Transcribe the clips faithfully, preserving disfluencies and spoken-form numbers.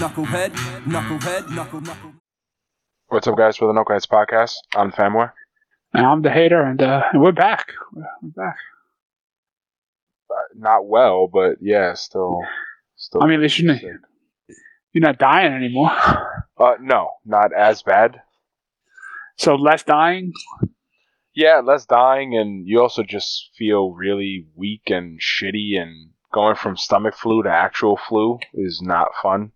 Knucklehead, Knucklehead, Knuckle, Knuckle. What's up, guys? For the Knuckleheads podcast, I'm the fanboy. And I'm the hater, and uh, we're back. We're back. Uh, not well, but yeah, still. still I mean, at least you're not, you're not dying anymore. Uh, no, not as bad. So less dying? Yeah, less dying, and you also just feel really weak and shitty, and going from stomach flu to actual flu is not fun.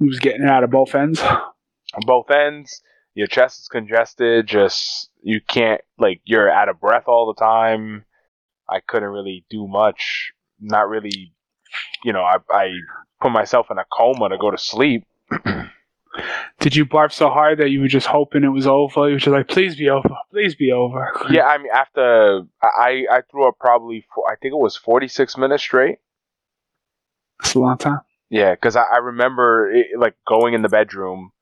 He was getting it out of both ends. On both ends. Your chest is congested. Just, you can't, like, you're out of breath all the time. I couldn't really do much. Not really, you know, I, I put myself in a coma to go to sleep. Did you barf so hard that you were just hoping it was over? You were just like, please be over. Please be over. Yeah, I mean, after, I, I threw up probably, I think it was forty-six minutes straight. That's a long time. Yeah, because I, I remember it, like, going in the bedroom,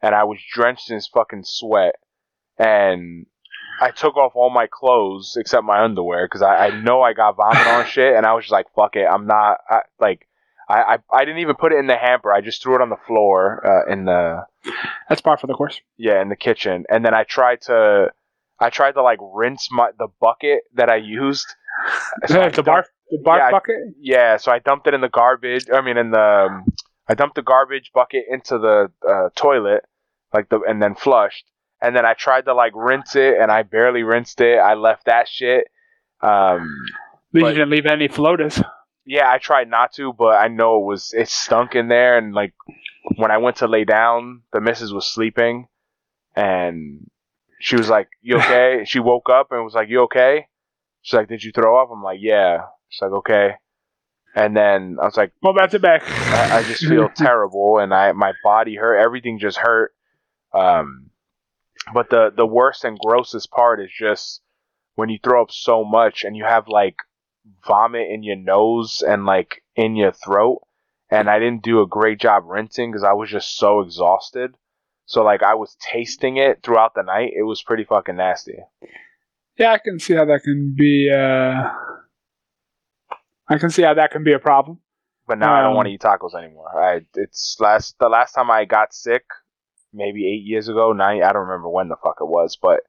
and I was drenched in this fucking sweat, and I took off all my clothes except my underwear, because I, I know I got vomit on shit, and I was just like, fuck it, I'm not, I, like, I, I, I didn't even put it in the hamper, I just threw it on the floor, uh, in the... That's par for the course. Yeah, in the kitchen, and then I tried to, I tried to, like, rinse my, the bucket that I used. So yeah, I the barf, the barf yeah, bucket? I, yeah, so I dumped it in the garbage, I mean, in the, um, I dumped the garbage bucket into the uh, toilet, like the, and then flushed. And then I tried to, like, rinse it, and I barely rinsed it. I left that shit. Um, but you didn't leave any floaters. Yeah, I tried not to, but I know it was, it stunk in there. And, like, when I went to lay down, the missus was sleeping, and she was like, "You okay?" She woke up and was like, "You okay?" She's like, "Did you throw up?" I'm like, "Yeah." She's like, "Okay." And then I was like, well, back to back. I, I just feel terrible, and I my body hurt. Everything just hurt. Um, but the, the worst and grossest part is just when you throw up so much and you have, like, vomit in your nose and, like, in your throat. And I didn't do a great job rinsing because I was just so exhausted. So, like, I was tasting it throughout the night. It was pretty fucking nasty. Yeah, I can see how that can be... Uh... I can see how that can be a problem. But now um, I don't want to eat tacos anymore. I it's last the last time I got sick, maybe eight years ago, nine, I don't remember when the fuck it was, but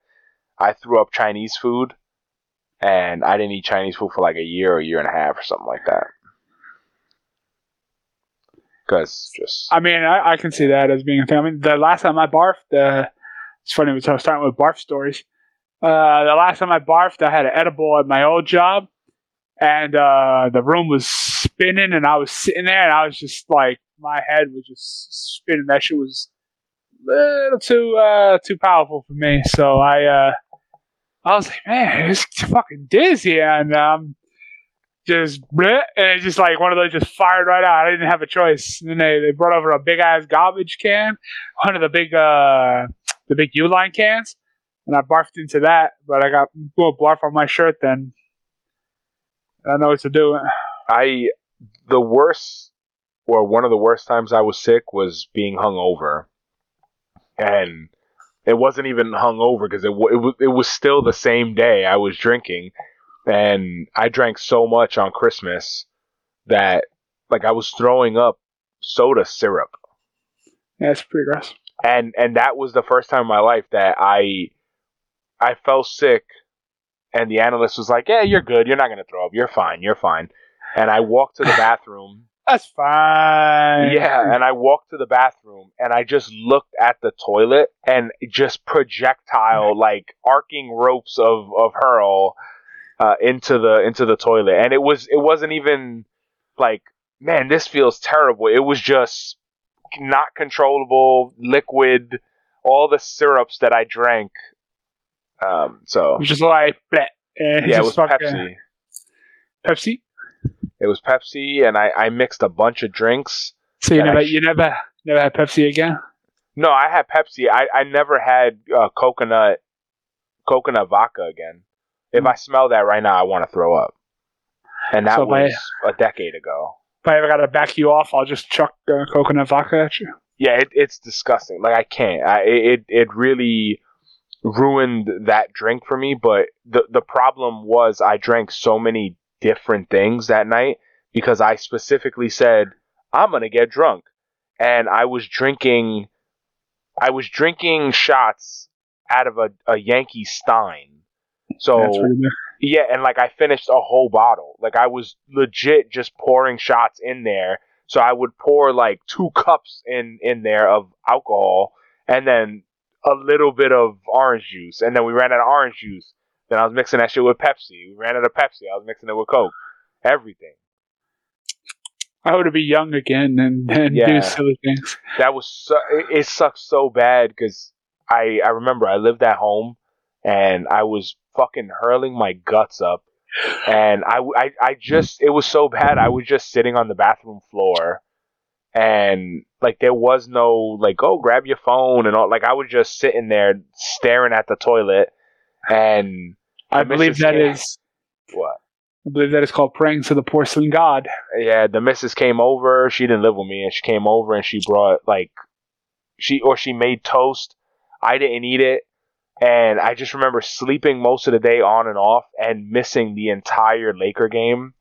I threw up Chinese food, and I didn't eat Chinese food for like a year or a year and a half or something like that. Because just... I mean, I, I can see that as being a thing. I mean, the last time I barfed, uh, it's funny, because I was starting with barf stories. Uh, the last time I barfed, I had an edible at my old job. And uh, the room was spinning, and I was sitting there, and I was just like, my head was just spinning. That shit was a little too uh, too powerful for me. So I uh, I was like, man, it's fucking dizzy. And um, just, bleh, and it's just like one of those just fired right out. I didn't have a choice. And then they, they brought over a big-ass garbage can, one of the big uh, the big U-line cans, and I barfed into that. But I got more barf on my shirt then. I know what to do. I, the worst, or one of the worst times I was sick was being hungover. And it wasn't even hungover because it, it, it was still the same day I was drinking. And I drank so much on Christmas that, like, I was throwing up soda syrup. Yeah, it's pretty gross. And, and that was the first time in my life that I, I fell sick. And the analyst was like, "Yeah, you're good. You're not going to throw up. You're fine. You're fine." And I walked to the bathroom. That's fine. Yeah. And I walked to the bathroom, and I just looked at the toilet, and just projectile, like, arcing ropes of, of hurl uh, into the into the toilet. And it was it wasn't even like, man, this feels terrible. It was just not controllable liquid, all the syrups that I drank. Um, so it was just like bleh. Yeah, it was Pepsi. Uh, Pepsi? It was Pepsi, and I, I mixed a bunch of drinks. So you never sh- you never never had Pepsi again? No, I had Pepsi. I, I never had uh, coconut coconut vodka again. If mm. I smell that right now, I want to throw up. And that so was I, a decade ago. If I ever got to back you off, I'll just chuck uh, coconut vodka at you. Yeah, it, it's disgusting. Like, I can't. I it it really. ruined that drink for me, but the the problem was I drank so many different things that night because I specifically said I'm going to get drunk. And I was drinking, I was drinking shots out of a, a Yankee Stein. So That's yeah. And like, I finished a whole bottle. Like, I was legit just pouring shots in there. So I would pour like two cups in, in there of alcohol and then a little bit of orange juice. And then we ran out of orange juice. Then I was mixing that shit with Pepsi. We ran out of Pepsi. I was mixing it with Coke. Everything. I would have been young again and, and yeah. do silly things. That was so, it, it sucked so bad because I, I remember I lived at home and I was fucking hurling my guts up. And I, I, I just, it was so bad. I was just sitting on the bathroom floor and like there was no like, oh, grab your phone and all. Like I was just sitting there staring at the toilet. And I, I believe that came. is what I believe that is called praying to the porcelain god. Yeah, the missus came over. She didn't live with me, and she came over and she brought like she or she made toast. I didn't eat it, and I just remember sleeping most of the day on and off and missing the entire Laker game.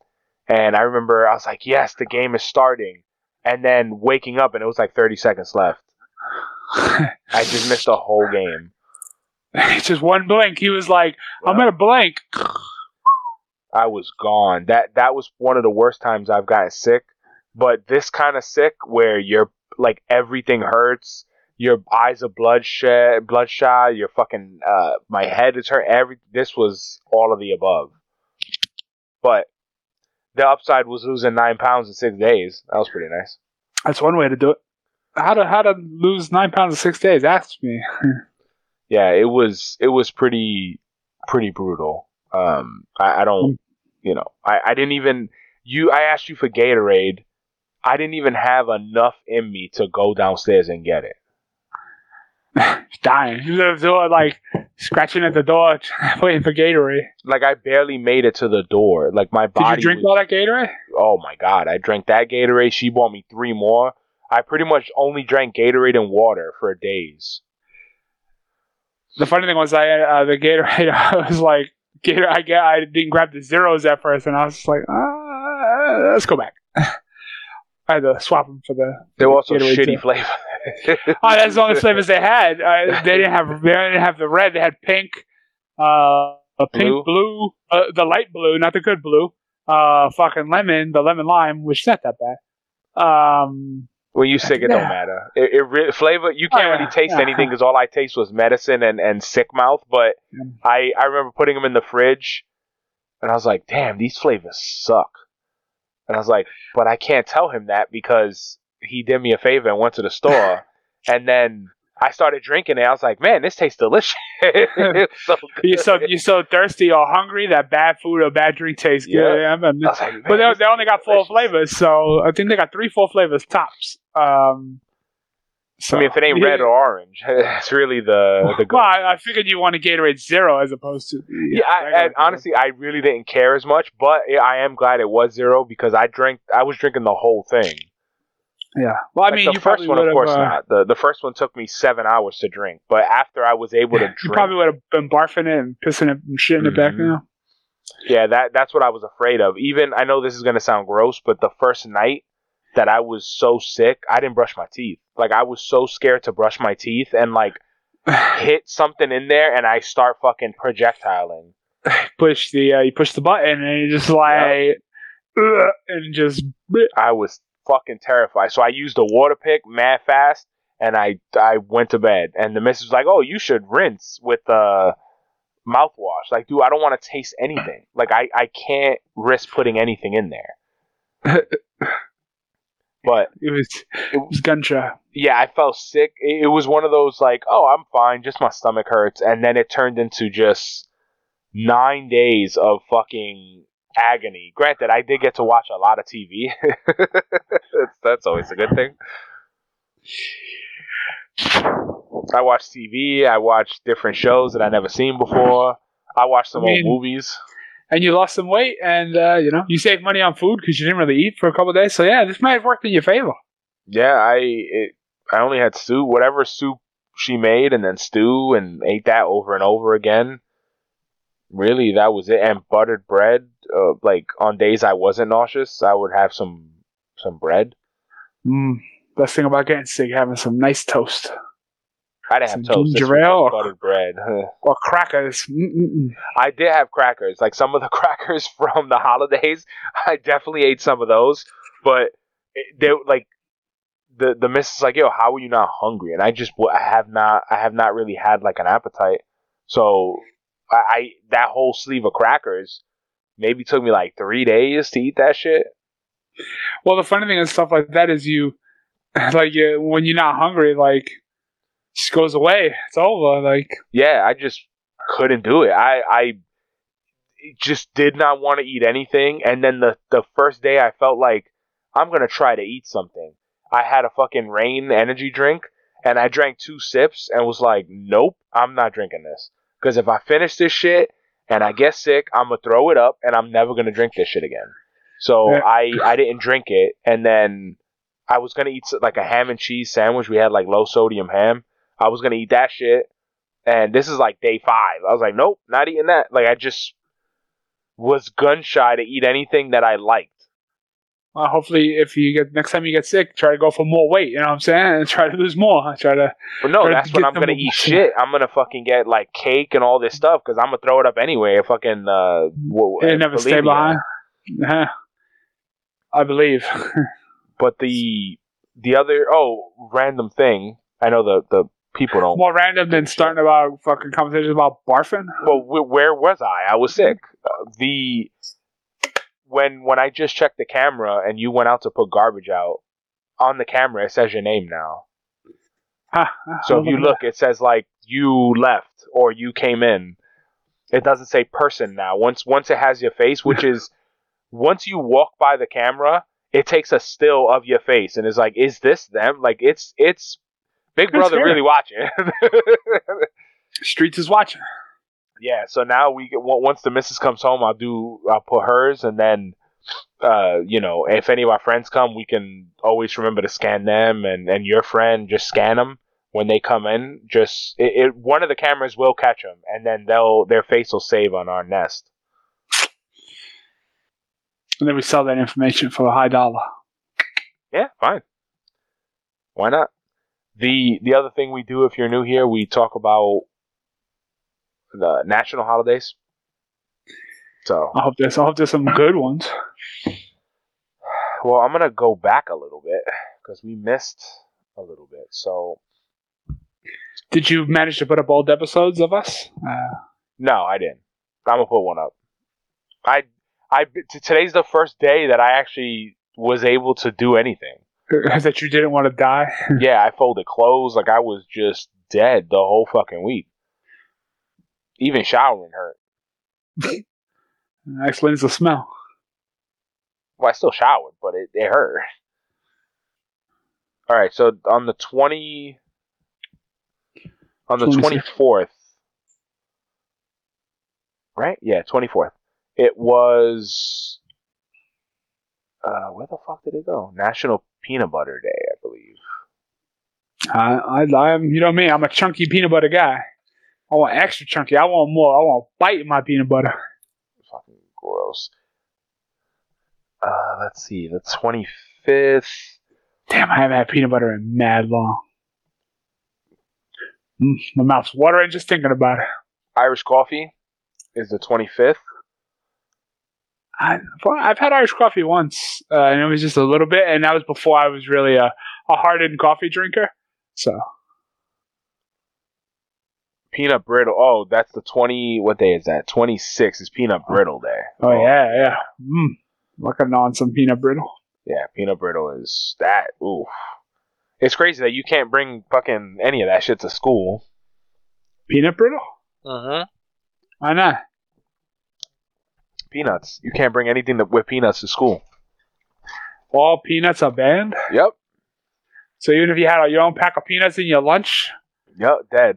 And I remember I was like, "Yes, the game is starting," and then waking up and it was like thirty seconds left. I just missed the whole game. It's just one blink. He was like, "I'm gonna blank." I was gone. That that was one of the worst times I've gotten sick. But this kind of sick, where you're like everything hurts, your eyes are bloodshot, bloodshot. Your fucking uh, my head is hurt. Every this was all of the above. But the upside was losing nine pounds in six days. That was pretty nice. That's one way to do it. How to how to lose nine pounds in six days? Ask me. Yeah, it was it was pretty pretty brutal. Um, I, I don't, you know, I, I didn't even you. I asked you for Gatorade. I didn't even have enough in me to go downstairs and get it. Dying, the door, like scratching at the door, waiting for Gatorade. Like I barely made it to the door. Like my body. Did you drink was, all that Gatorade? Oh my god, I drank that Gatorade. She bought me three more. I pretty much only drank Gatorade and water for days. The funny thing was, I uh, the Gatorade. I was like, Gator. I get. I didn't grab the zeros at first, and I was just like, ah, let's go back. I had to swap them for the. They were also Gatorade shitty flavors. Oh, that's the only flavors they had. Uh, they didn't have. They didn't have the red. They had pink, uh, a pink blue, blue uh, the light blue, not the good blue. Uh, fucking lemon, the lemon lime, which is not that bad. Um. When you sick, it don't matter. It, it re- flavor you can't oh, yeah, really taste yeah. anything because all I taste was medicine and, and sick mouth. But yeah. I, I remember putting them in the fridge, and I was like, "Damn, these flavors suck." And I was like, "But I can't tell him that because he did me a favor and went to the store." And then I started drinking it. I was like, "Man, this tastes delicious." So you so you so thirsty or hungry that bad food or bad drink tastes yeah. good. I mean, I was like, but they, they only got four delicious. flavors, so I think they got three, four flavors tops. Um, so, I mean, if it ain't yeah. red or orange, it's really the the. Well, I, I figured you want a Gatorade Zero as opposed to. Yeah, yeah I, I, honestly, I really didn't care as much, but I am glad it was zero because I drank. I was drinking the whole thing. Yeah. Well, I like mean, the you first probably one, of course, uh, not. The the first one took me seven hours to drink, but after I was able to drink, you probably would have been barfing it and pissing it and shitting mm-hmm. it back now. Yeah, that that's what I was afraid of. Even I know this is gonna sound gross, but the first night. That I was so sick, I didn't brush my teeth. Like, I was so scared to brush my teeth and, like, hit something in there and I start fucking projectiling. Push the, uh, you push the button and you just, like, yeah. and just... I was fucking terrified. So I used a water pick mad fast and I I went to bed. And the missus was like, oh, you should rinse with uh, mouthwash. Like, dude, I don't want to taste anything. Like, I, I can't risk putting anything in there. But it was it was gunshot. Yeah, I felt sick. It, it was one of those like, oh, I'm fine, just my stomach hurts, and then it turned into just nine days of fucking agony. Granted, I did get to watch a lot of T V. that's, that's always a good thing. I watched T V. I watched different shows that I never seen before. I watched some I mean, old movies. And you lost some weight, and uh, you know you saved money on food because you didn't really eat for a couple of days. So yeah, this might have worked in your favor. Yeah, I it, I only had soup, whatever soup she made, and then stew, and ate that over and over again. Really, that was it. And buttered bread. Uh, like on days I wasn't nauseous, I would have some some bread. Mm, best thing about getting sick, having some nice toast. I didn't have toast. Ginger ale or buttered bread. Or crackers. Mm-mm-mm. I did have crackers. Like some of the crackers from the holidays, I definitely ate some of those. But they like the the missus is like, yo, how are you not hungry? And I just I have not I have not really had like an appetite. So I, I that whole sleeve of crackers maybe took me like three days to eat that shit. Well, the funny thing is stuff like that is you like you, when you're not hungry, like. Just goes away. It's over. Like yeah, I just couldn't do it. I, I just did not want to eat anything. And then the, the first day, I felt like I'm gonna try to eat something. I had a fucking Reign energy drink, and I drank two sips and was like, nope, I'm not drinking this. Because if I finish this shit and I get sick, I'm gonna throw it up, and I'm never gonna drink this shit again. So yeah. I I didn't drink it, and then I was gonna eat like a ham and cheese sandwich. We had like low sodium ham. I was going to eat that shit, and this is like day five. I was like, nope, not eating that. Like, I just was gun-shy to eat anything that I liked. Well, hopefully, if you get next time you get sick, try to go for more weight, you know what I'm saying? And try to lose more. Try to. But no, that's when I'm going to eat shit. I'm going to fucking get, like, cake and all this stuff, because I'm going to throw it up anyway. I fucking, uh... Whoa, it never stay behind. Uh-huh. I believe. But the, the other, oh, random thing. I know the, the people don't. More random than starting about fucking conversations about barfing. Well, wh- where was I? I was sick. Uh, the when when I just checked the camera and you went out to put garbage out on the camera, it says your name now. Huh. So if you look, it says like you left or you came in. It doesn't say person now. Once once it has your face, which is once you walk by the camera, it takes a still of your face and is like, is this them? Like it's it's. Big Brother really watching. Streets is watching. Yeah, so now we get, once the missus comes home, I'll do I'll put hers, and then uh, you know, if any of our friends come, we can always remember to scan them, and, and your friend just scan them when they come in. Just it, it, one of the cameras will catch them, and then they'll their face will save on our Nest, and then we sell that information for a high dollar. Yeah, fine. Why not? The the other thing we do, if you're new here, we talk about the national holidays. So I hope there's I hope there's some good ones. Well, I'm gonna go back a little bit because we missed a little bit. So, did you manage to put up old episodes of us? Uh, no, I didn't. I'm gonna put one up. I I today's the first day that I actually was able to do anything. That you didn't want to die? Yeah, I folded clothes. Like, I was just dead the whole fucking week. Even showering hurt. That explains the smell. Well, I still showered, but it, it hurt. Alright, so on the twenty... On the twenty-fourth... Right? Yeah, twenty-fourth. It was... Uh, where the fuck did it go? National... Peanut Butter Day, I believe. Uh, I, I'm, you know me, I'm a chunky peanut butter guy. I want extra chunky. I want more. I want to bite my peanut butter. Fucking gross. Uh, let's see, the twenty-fifth. Damn, I haven't had peanut butter in mad long. Mm, my mouth's watering just thinking about it. Irish coffee is the twenty-fifth. I, I've had Irish coffee once, uh, and it was just a little bit, and that was before I was really a, a hardened coffee drinker. So, peanut brittle. Oh, that's the twenty. What day is that? twenty-six is Peanut Brittle Day. Oh, oh. yeah, yeah. Mm, looking on some peanut brittle. Yeah, peanut brittle is that. Ooh, it's crazy that you can't bring fucking any of that shit to school. Peanut brittle? Uh huh. Why not? Peanuts. You can't bring anything to, with peanuts to school. All peanuts are banned? Yep. So even if you had your own pack of peanuts in your lunch? Yep, dead.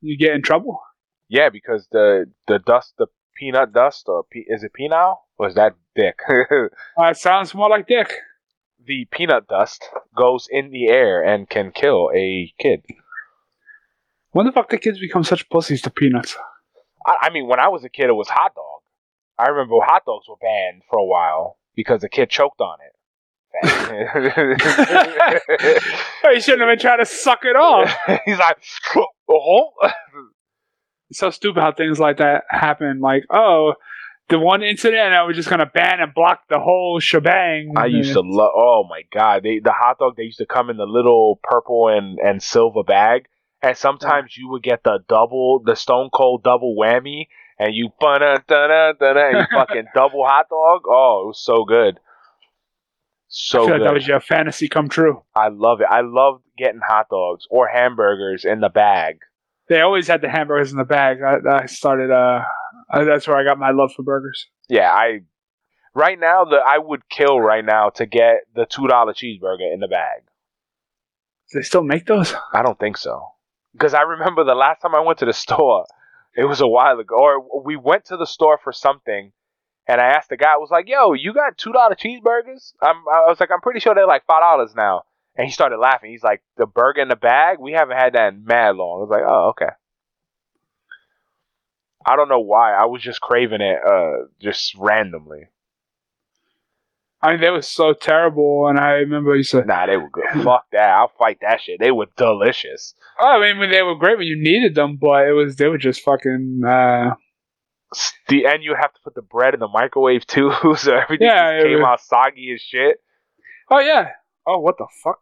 You get in trouble? Yeah, because the the dust, the peanut dust, or pe- is it penile? Or is that dick? uh, it sounds more like dick. The peanut dust goes in the air and can kill a kid. When the fuck did kids become such pussies to peanuts? I, I mean, when I was a kid, it was hot dogs. I remember hot dogs were banned for a while because a kid choked on it. He shouldn't have been trying to suck it off. He's like, uh-huh. It's so stupid how things like that happen. Like, oh, the one incident, I was just going to ban and block the whole shebang. I used to love, oh my God. They, the hot dog, they used to come in the little purple and, and silver bag. And sometimes yeah. you would get the double, the Stone Cold double whammy. And you, da da da, you fucking double hot dog. Oh, it was so good. So I feel like good. That was your fantasy come true. I love it. I loved getting hot dogs or hamburgers in the bag. They always had the hamburgers in the bag. I, I started. Uh, I, that's where I got my love for burgers. Yeah, I. Right now, the I would kill right now to get the two dollar cheeseburger in the bag. Do they still make those? I don't think so. Because I remember the last time I went to the store, it was a while ago. Or we went to the store for something, and I asked the guy. I was like, "Yo, you got two dollar cheeseburgers?" I'm, I was like, "I'm pretty sure they're like five dollars now." And he started laughing. He's like, the burger in the bag? We haven't had that in mad long. I was like, oh, okay. I don't know why. I was just craving it uh, just randomly. I mean, they were so terrible. And I remember you said... Nah, they were good. Fuck that. I'll fight that shit. They were delicious. I mean, they were great when you needed them, but it was they were just fucking... Uh... The, and you have to put the bread in the microwave, too, so everything yeah, just came was... out soggy as shit. Oh, yeah. Oh, what the fuck?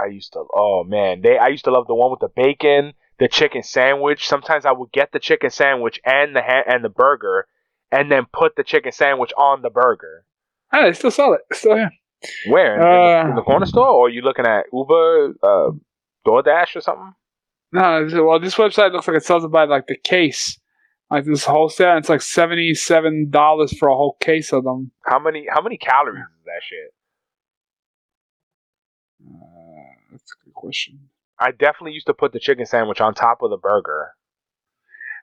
I used to, oh man, they. I used to love the one with the bacon, the chicken sandwich. Sometimes I would get the chicken sandwich and the ha- and the burger, and then put the chicken sandwich on the burger. Hey, they still sell it. It's still here. Where? Uh, in, the, in the corner store? Or are you looking at Uber, uh, DoorDash or something? No, well, this website looks like it sells it by like the case. Like this wholesale, and it's like seventy-seven dollars for a whole case of them. How many, how many calories is that shit? Uh, that's a good question. I definitely used to put the chicken sandwich on top of the burger.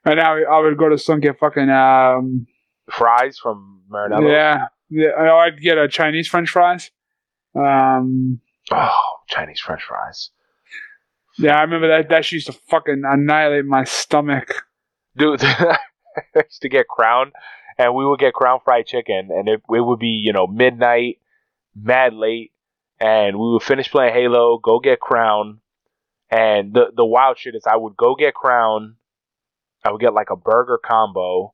Right now, I would go to some get fucking um, fries from Marinello's. Yeah, yeah. I'd get a Chinese French fries. Um, oh, Chinese French fries. Yeah, I remember that. That used to fucking annihilate my stomach, dude. I used to get Crown, and we would get Crown fried chicken, and it, it would be you know midnight, mad late. And we would finish playing Halo, go get Crown. And the, the wild shit is I would go get Crown. I would get like a burger combo.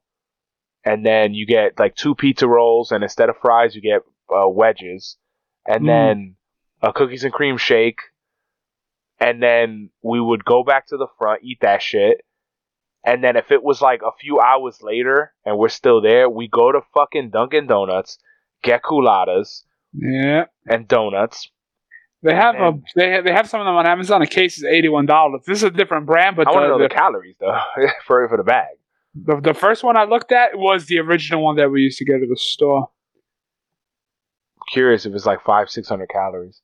And then you get like two pizza rolls. And instead of fries, you get uh, wedges. And mm. then a cookies and cream shake. And then we would go back to the front, eat that shit. And then if it was like a few hours later and we're still there, we go to fucking Dunkin' Donuts, get culottes. Yeah, and donuts. They have and a they have, they have some of them on Amazon. A case is eighty one dollars. This is a different brand, but I want to know the calories though for for the bag. The the first one I looked at was the original one that we used to get at the store. I'm curious if it's like five six hundred calories,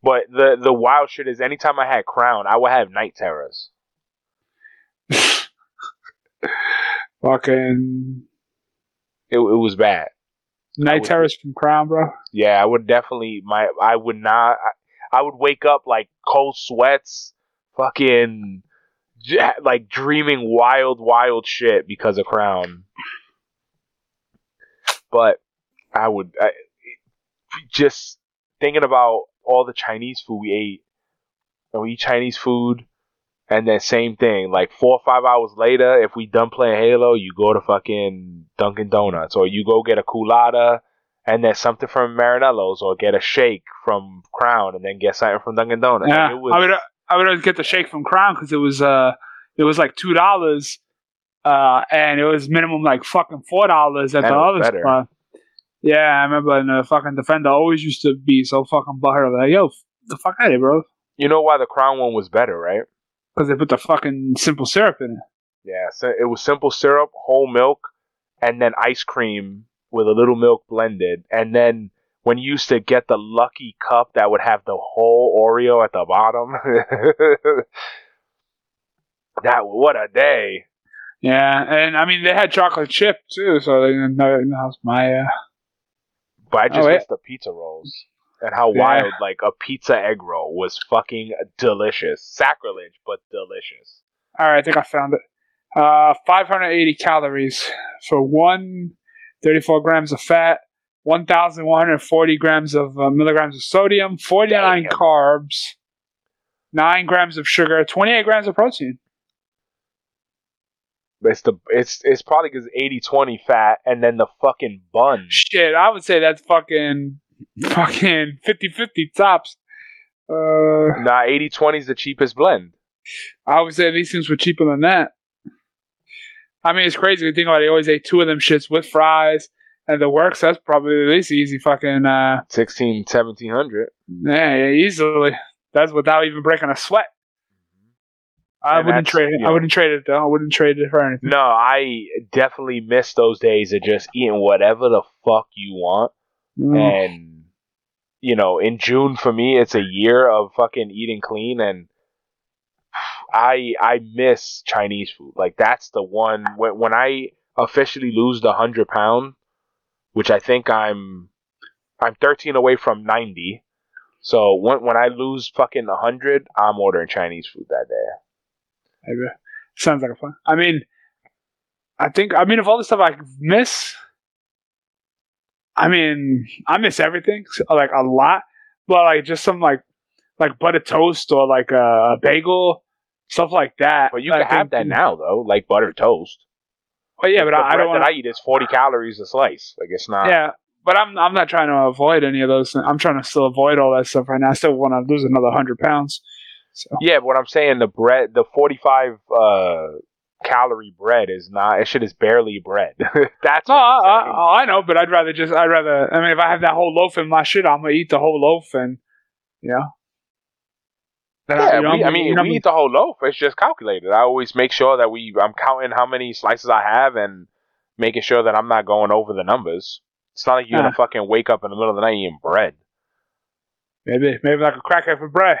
but the the wild shit is anytime I had Crown, I would have night terrors. Fucking, it it was bad. Night terrors from Crown, bro. Yeah, I would definitely. My, I would not. I, I would wake up like cold sweats, fucking, like dreaming wild, wild shit because of Crown. But I would I, just thinking about all the Chinese food we ate, and we eat Chinese food, and then same thing. Like four or five hours later, if we done playing Halo, you go to fucking Dunkin' Donuts, or you go get a culotta and then something from Marinello's, or get a shake from Crown and then get something from Dunkin' Donuts. Yeah, it was, I would I would always get the shake from Crown because it was uh it was like two dollars, uh and it was minimum like fucking four dollars at the other spot. Yeah, I remember. And the fucking defender always used to be so fucking butthurt. Like, yo, the fuck out of it, bro. You know why the Crown one was better, right? Because they put the fucking simple syrup in it. Yeah, so it was simple syrup, whole milk, and then ice cream with a little milk blended. And then when you used to get the lucky cup that would have the whole Oreo at the bottom. That, what a day. Yeah, and I mean, they had chocolate chip, too, so they didn't know that was my... Uh... But I just oh, missed yeah. the pizza rolls. And how wild, yeah. like, a pizza egg roll was fucking delicious. Sacrilege, but delicious. All right, I think I found it. Uh, five hundred eighty calories for one, thirty-four grams of fat, one thousand one hundred forty grams of uh, milligrams of sodium, forty-nine carbs, nine grams of sugar, twenty-eight grams of protein. It's the it's it's probably because eighty twenty fat and then the fucking bun. Shit, I would say that's fucking fucking fifty-fifty tops. Uh, nah, eighty twenty is the cheapest blend. I would say these things were cheaper than that. I mean, it's crazy to think about it. They always ate two of them shits with fries and the works. That's probably at least easy fucking... Uh, sixteen, seventeen hundred. Yeah, yeah, easily. That's without even breaking a sweat. I and wouldn't trade it. Yeah. I wouldn't trade it, though. I wouldn't trade it for anything. No, I definitely miss those days of just eating whatever the fuck you want. Mm. And, you know, in June for me, it's a year of fucking eating clean. And I I miss Chinese food. Like, that's the one. When, when I officially lose the one hundred pound, which I think I'm I'm thirteen away from ninety. So when, when I lose fucking one hundred, I'm ordering Chinese food that day. Sounds like a fun. I mean, I think, I mean, of all the stuff I miss, I mean, I miss everything, like a lot, but like just some like, like butter toast or like a bagel, stuff like that. But you can have that now, though, like butter toast. But yeah, but I don't want to. I eat is forty calories a slice. Like it's not. Yeah, but I'm I'm not trying to avoid any of those things. I'm trying to still avoid all that stuff right now. I still want to lose another hundred pounds. So. Yeah, but what I'm saying, the bread, the forty-five uh, calorie bread is not. It shit is barely bread. That's no, what I, I, I know, but I'd rather just. I'd rather. I mean, if I have that whole loaf in my shit, I'm gonna eat the whole loaf, and you know. Yeah, you know, we, I mean, you know, we eat the whole loaf. It's just calculated. I always make sure that we. I'm counting how many slices I have and making sure that I'm not going over the numbers. It's not like you're uh, gonna fucking wake up in the middle of the night eating bread. Maybe, maybe like a crackhead for bread.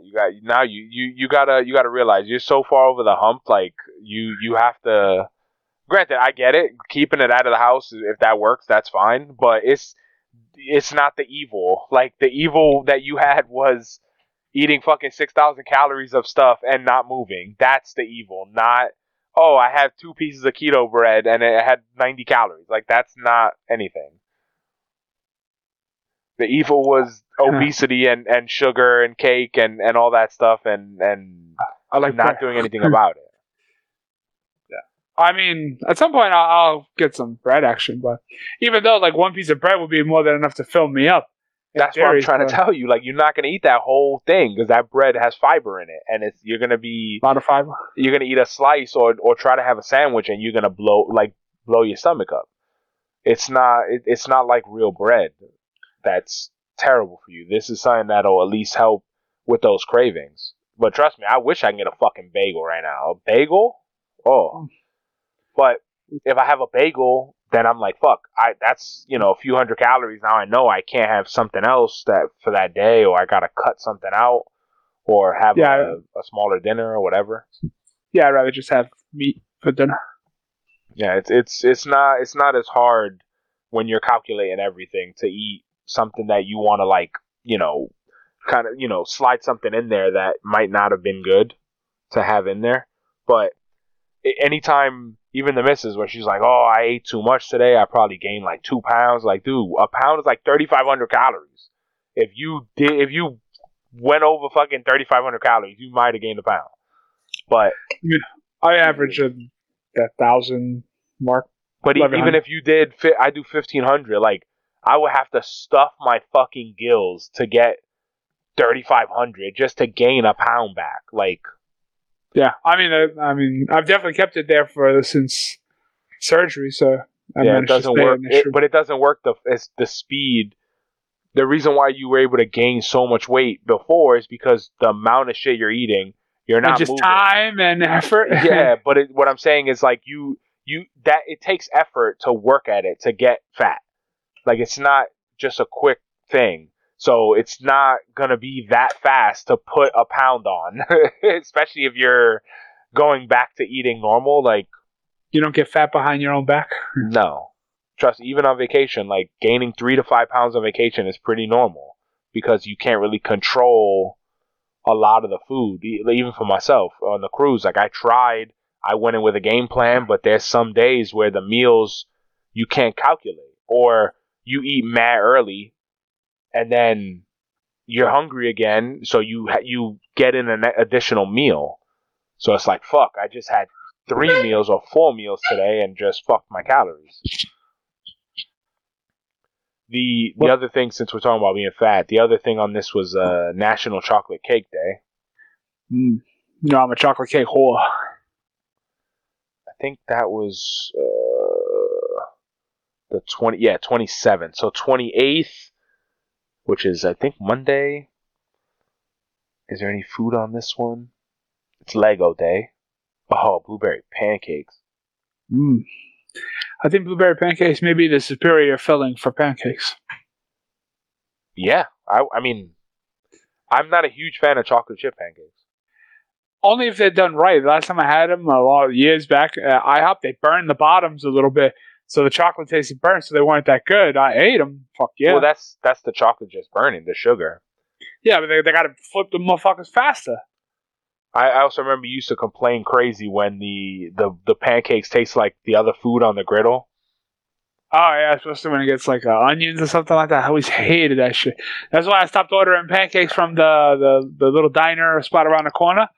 You got now. You, you, you gotta you gotta realize you're so far over the hump. Like you, you have to. Granted, I get it. Keeping it out of the house, if that works, that's fine. But it's it's not the evil. Like the evil that you had was eating fucking six thousand calories of stuff and not moving. That's the evil. Not oh, I have two pieces of keto bread and it had ninety calories. Like that's not anything. The evil was obesity and, and sugar and cake and, and all that stuff and, and I like not that. Doing anything about it. Yeah, I mean, at some point I'll, I'll get some bread action, but even though like one piece of bread would be more than enough to fill me up. That's what I'm trying bread. to tell you. Like, you're not going to eat that whole thing because that bread has fiber in it, and it's you're going to be a lot of fiber. You're going to eat a slice or or try to have a sandwich, and you're going to blow like blow your stomach up. It's not it, it's not like real bread. That's terrible for you. This is something that'll at least help with those cravings. But trust me, I wish I can get a fucking bagel right now. A bagel? Oh. But if I have a bagel, then I'm like, fuck, I that's, you know, a few hundred calories. Now I know I can't have something else that for that day, or I got to cut something out or have yeah, a, a smaller dinner or whatever. Yeah, I'd rather just have meat for dinner. Yeah, it's it's it's not it's not as hard when you're calculating everything to eat something that you want to like, you know, kind of, you know, slide something in there that might not have been good to have in there. But anytime, even the missus, where she's like, "Oh, I ate too much today. I probably gained like two pounds." Like, dude, a pound is like thirty-five hundred calories. If you did, if you went over fucking thirty-five hundred calories, you might have gained a pound. But you know, I average a that thousand mark. But even if you did, fit, I do fifteen hundred. Like. I would have to stuff my fucking gills to get thirty-five hundred just to gain a pound back. Like, yeah, I mean, I, I mean, I've definitely kept it there for since surgery, so I yeah, it doesn't work. It, but it doesn't work. The it's the speed. The reason why you were able to gain so much weight before is because the amount of shit you're eating, you're not and just moving. Time and effort. Yeah, but it, what I'm saying is like you, you that it takes effort to work at it to get fat. Like, it's not just a quick thing. So it's not going to be that fast to put a pound on, especially if you're going back to eating normal. Like, you don't get fat behind your own back? No. Trust, even on vacation, like, gaining three to five pounds on vacation is pretty normal because you can't really control a lot of the food. Even for myself on the cruise, like, I tried. I went in with a game plan, but there's some days where the meals you can't calculate or... you eat mad early, and then you're hungry again, so you you get in an additional meal. So it's like, fuck, I just had three meals or four meals today and just fucked my calories. The the other thing, since we're talking about being fat, the other thing on this was uh, National Chocolate Cake Day. Mm. No, I'm a chocolate cake whore. I think that was uh, the twenty, yeah, twenty-seventh. So twenty-eighth, which is I think Monday. Is there any food on this one? It's Lego Day. Oh, blueberry pancakes. Mm. I think blueberry pancakes may be the superior filling for pancakes. Yeah. I, I mean, I'm not a huge fan of chocolate chip pancakes. Only if they're done right. Last time I had them, a lot of years back, uh, IHOP, they burned the bottoms a little bit, so the chocolate tasted burnt, so they weren't that good. I ate them. Fuck yeah. Well, that's that's the chocolate just burning, the sugar. Yeah, but they, they got to flip the motherfuckers faster. I also remember you used to complain crazy when the, the, the pancakes taste like the other food on the griddle. Oh, yeah, especially when it gets like uh, onions or something like that. I always hated that shit. That's why I stopped ordering pancakes from the, the, the little diner spot around the corner.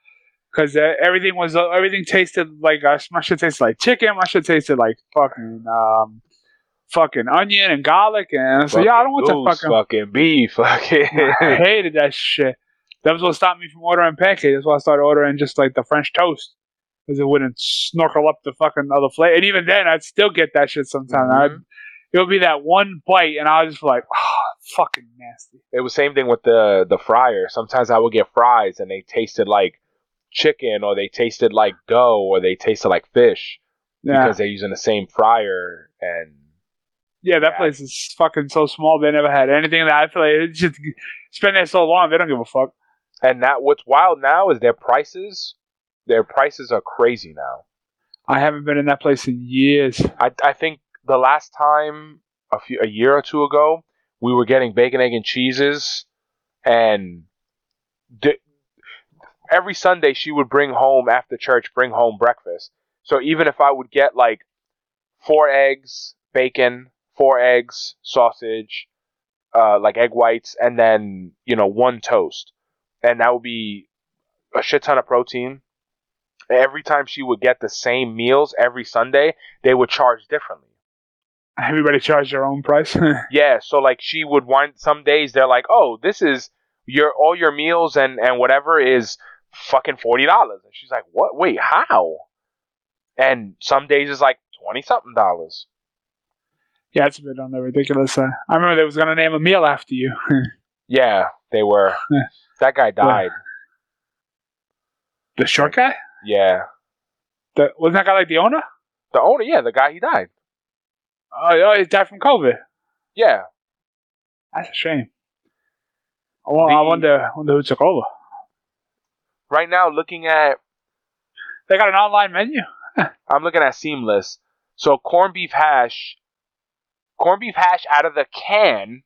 Because uh, everything was uh, everything tasted like, uh, my shit tasted like chicken. My shit tasted like fucking um, fucking onion and garlic. And so, yeah, I don't want goose, that fucking... fucking beef. Fucking... I hated that shit. That was what stopped me from ordering pancakes. That's why I started ordering just like the French toast, because it wouldn't snorkel up the fucking other flavor. And even then, I'd still get that shit sometimes. Mm-hmm. It would be that one bite, and I was just like, oh, fucking nasty. It was the same thing with the the fryer. Sometimes I would get fries, and they tasted like chicken, or they tasted like dough, or they tasted like fish, yeah, because they're using the same fryer. And yeah, that yeah. place is fucking so small. They never had anything that I feel like it's just spent there so long. They don't give a fuck. And that what's wild now is their prices. Their prices are crazy now. I haven't been in that place in years. I I think the last time a few a year or two ago, we were getting bacon, egg, and cheeses, and di- every Sunday she would bring home after church, bring home breakfast. So even if I would get like four eggs, bacon, four eggs, sausage, uh, like egg whites, and then you know one toast. And that would be a shit ton of protein. Every time she would get the same meals every Sunday, they would charge differently. Everybody charged their own price? Yeah. So like she would want, some days they're like, oh, this is your, all your meals and, and whatever is fucking forty dollars. And she's like, what? Wait, how? And some days it's like twenty something dollars. Yeah, it's a bit on the ridiculous side. I remember they was going to name a meal after you. Yeah, they were. That guy died. The short guy? Yeah. The, wasn't that guy like the owner? The owner, yeah. The guy, he died. Oh, uh, he died from COVID. Yeah. That's a shame. Well, the, I wonder, wonder who took over. Right now, looking at... They got an online menu. I'm looking at Seamless. So, corned beef hash. Corned beef hash out of the can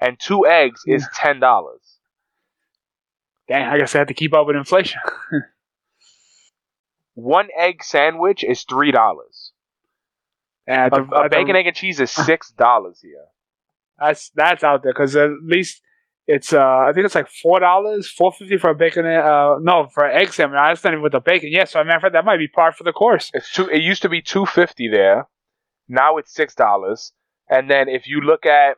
and two eggs is ten dollars. Dang, I guess I have to keep up with inflation. One egg sandwich is three dollars. Yeah, the, a a the, bacon, egg, and cheese is six dollars here. That's that's out there, because at least it's, uh, I think it's like four dollars, four fifty for a bacon, uh, no, for an egg sandwich. That's not even with the bacon. Yes, yeah, so I mean, that might be par for the course. It's two, it used to be two fifty there. Now it's six dollars. And then if you look at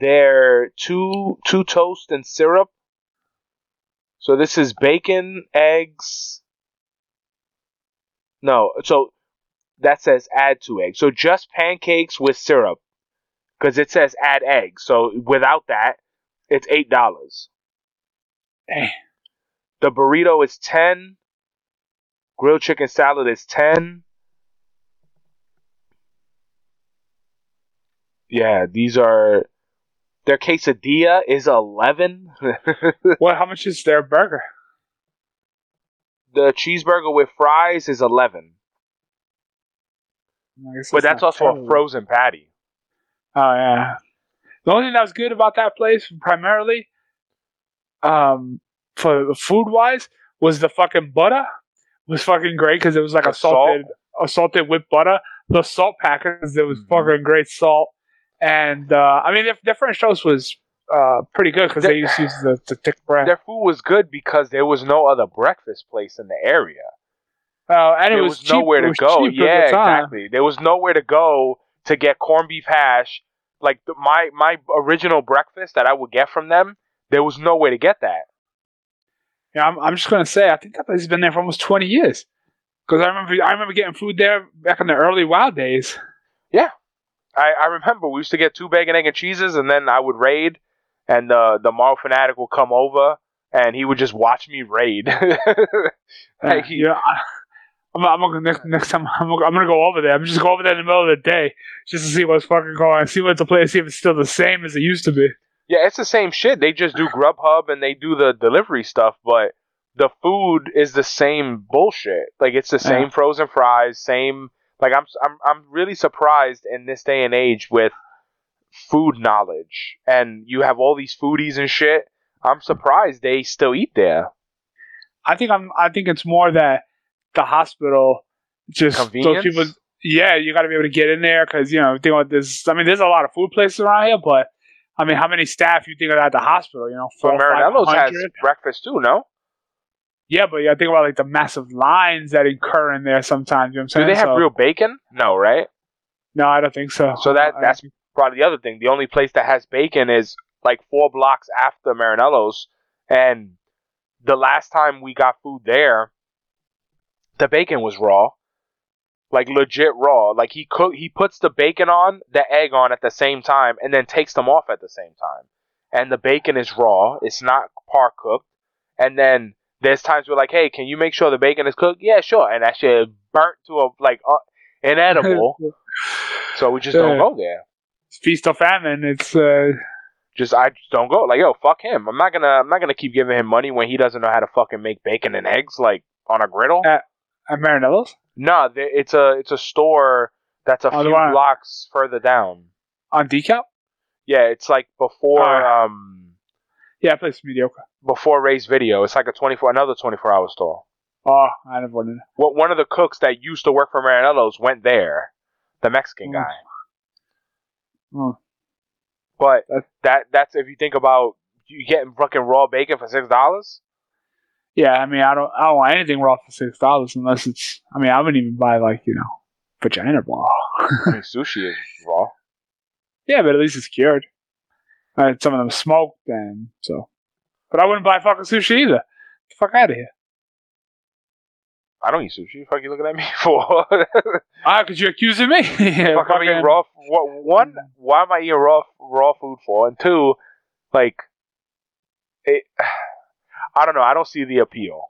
their two two toast and syrup, so this is bacon, eggs. No, so that says add two eggs. So just pancakes with syrup, because it says add eggs. So without that, it's eight dollars. The burrito is ten. Grilled chicken salad is ten. Yeah, these are. Their quesadilla is eleven. Well, how much is their burger? The cheeseburger with fries is eleven. But that's also terrible. A frozen patty. Oh, yeah. The only thing that was good about that place, primarily, um, for food-wise, was the fucking butter. It was fucking great because it was like a salted, a salted whipped butter. The salt packets, there was mm-hmm. fucking great salt. And, uh, I mean, their, their French toast was uh, pretty good because they used to use the, the thick bread. Their food was good because there was no other breakfast place in the area. Oh, and it was nowhere to go. Yeah, exactly. There was nowhere to go to get corned beef hash. Like, the, my, my original breakfast that I would get from them, there was nowhere to get that. Yeah, I'm, I'm just going to say, I think that place has been there for almost twenty years. Because I remember I remember getting food there back in the early wild days. Yeah. I, I remember we used to get two bacon, egg, and cheeses, and then I would raid, and uh, the Marvel fanatic would come over, and he would just watch me raid. like, he, yeah, I'm, I'm gonna, next, next time I'm, I'm going to go over there. I'm just going over there in the middle of the day just to see what's fucking going on, see what's the place, see if it's still the same as it used to be. Yeah, it's the same shit. They just do Grubhub and they do the delivery stuff, but the food is the same bullshit. Like, it's the same yeah. frozen fries, same... Like, I'm I'm I'm really surprised in this day and age with food knowledge. And you have all these foodies and shit. I'm surprised they still eat there. I think I'm I think it's more that the hospital just those people. Yeah, you got to be able to get in there because, you know, think about this. I mean, there's a lot of food places around here, but I mean, how many staff you think are at the hospital? You know, four, well, Marinello's has breakfast too, no? Yeah, but yeah, think about like the massive lines that incur in there sometimes. You know what I'm saying? Do they have so, real bacon? No, right? No, I don't think so. So that that's probably the other thing. The only place that has bacon is like four blocks after Marinello's. And the last time we got food there, the bacon was raw. Like legit raw. Like he cook, he puts the bacon on, the egg on at the same time, and then takes them off at the same time. And the bacon is raw. It's not par cooked. And then... There's times we're like, hey, can you make sure the bacon is cooked? Yeah, sure. And that shit is burnt to a, like, uh, inedible. So we just yeah. don't go there. It's feast or famine. It's, uh... Just, I just don't go. Like, yo, fuck him. I'm not gonna, I'm not gonna keep giving him money when he doesn't know how to fucking make bacon and eggs, like, on a griddle. At, at Marinello's? No, there, it's a, it's a store that's a oh, few I... blocks further down. On Decal? Yeah, it's like before, uh, um... Yeah, that place is mediocre. Before Ray's Video, it's like a twenty-four, another twenty-four hour store. Oh, I never wanted well, one of the cooks that used to work for Marinello's went there. The Mexican mm. guy. Mm. But that's, that that's if you think about you getting fucking raw bacon for six dollars? Yeah, I mean, I don't I don't want anything raw for six dollars unless it's... I mean, I wouldn't even buy, like, you know, vagina raw. I mean, sushi is raw. Yeah, but at least it's cured. Uh, some of them smoked, and so. But I wouldn't buy fucking sushi either. Get the fuck out of here. I don't eat sushi. Fuck you looking at me for? Ah, because you're accusing me. yeah, fuck, I'm eating raw. What, one, why am I eating raw raw food for? And two, like, it, I don't know. I don't see the appeal.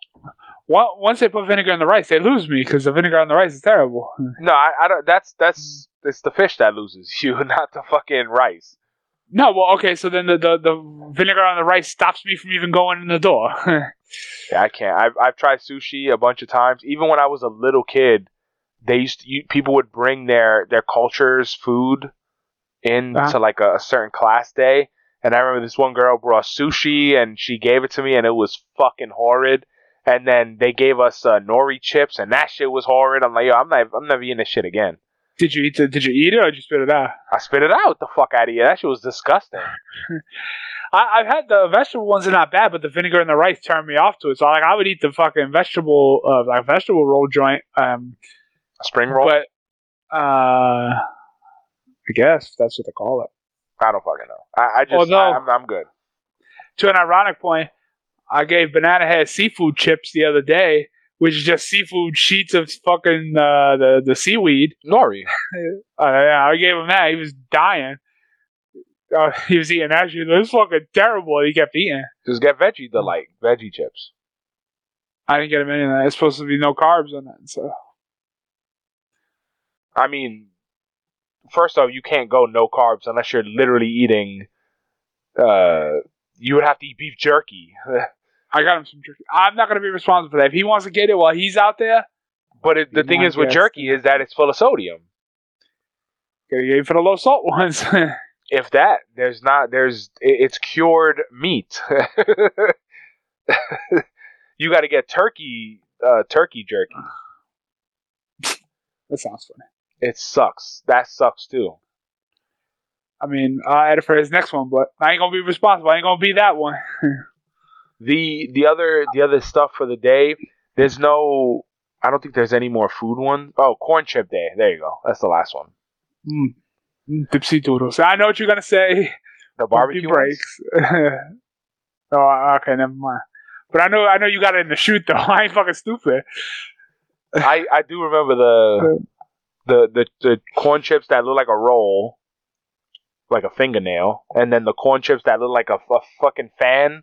Well, once they put vinegar in the rice, they lose me because the vinegar in the rice is terrible. No, I, I don't. That's that's it's the fish that loses you, not the fucking rice. No, well, okay, so then the, the, the vinegar on the rice stops me from even going in the door. yeah, I can't. I've, I've tried sushi a bunch of times. Even when I was a little kid, they used to, you, people would bring their, their culture's food into uh-huh. like a, a certain class day. And I remember this one girl brought sushi, and she gave it to me, and it was fucking horrid. And then they gave us uh, nori chips, and that shit was horrid. I'm like, yo, I'm not, I'm never eating this shit again. Did you eat the, Did you eat it or did you spit it out? I spit it out. The fuck out of you. That shit was disgusting. I, I've had the vegetable ones are not bad, but the vinegar and the rice turned me off to it. So like, I would eat the fucking vegetable, uh, like vegetable roll joint, um, a spring roll. But uh, I guess that's what they call it. I don't fucking know. I, I just Although, I, I'm, I'm good. To an ironic point, I gave Banana Head seafood chips the other day. Which is just seafood sheets of fucking uh, the the seaweed. Nori. uh, yeah, I gave him that. He was dying. Uh, he was eating that shit. It was fucking terrible. He kept eating. Just get veggie delight, veggie chips. I didn't get him any of that. It's supposed to be no carbs on that. So, I mean, first off, you can't go no carbs unless you're literally eating. Uh, you would have to eat beef jerky. I got him some jerky. I'm not going to be responsible for that. If he wants to get it while he's out there. But it, the thing is with jerky is that it's full of sodium. Gotta get it for the low salt ones. If that, there's not, there's, it's cured meat. You got to get turkey, uh, turkey jerky. That sounds funny. It sucks. That sucks too. I mean, I had it for his next one, but I ain't gonna be responsible. I ain't gonna be that one. the the other the other stuff for the day. There's no. I don't think there's any more food one. Oh, corn chip day. There you go. That's the last one. Mm. Dipsy doodles. I know what you're gonna say. The barbecue breaks. Oh, okay, never mind. But I know, I know you got it in the shoot though. I ain't fucking stupid. I, I do remember the, the the the corn chips that look like a roll, like a fingernail, and then the corn chips that look like a, a fucking fan.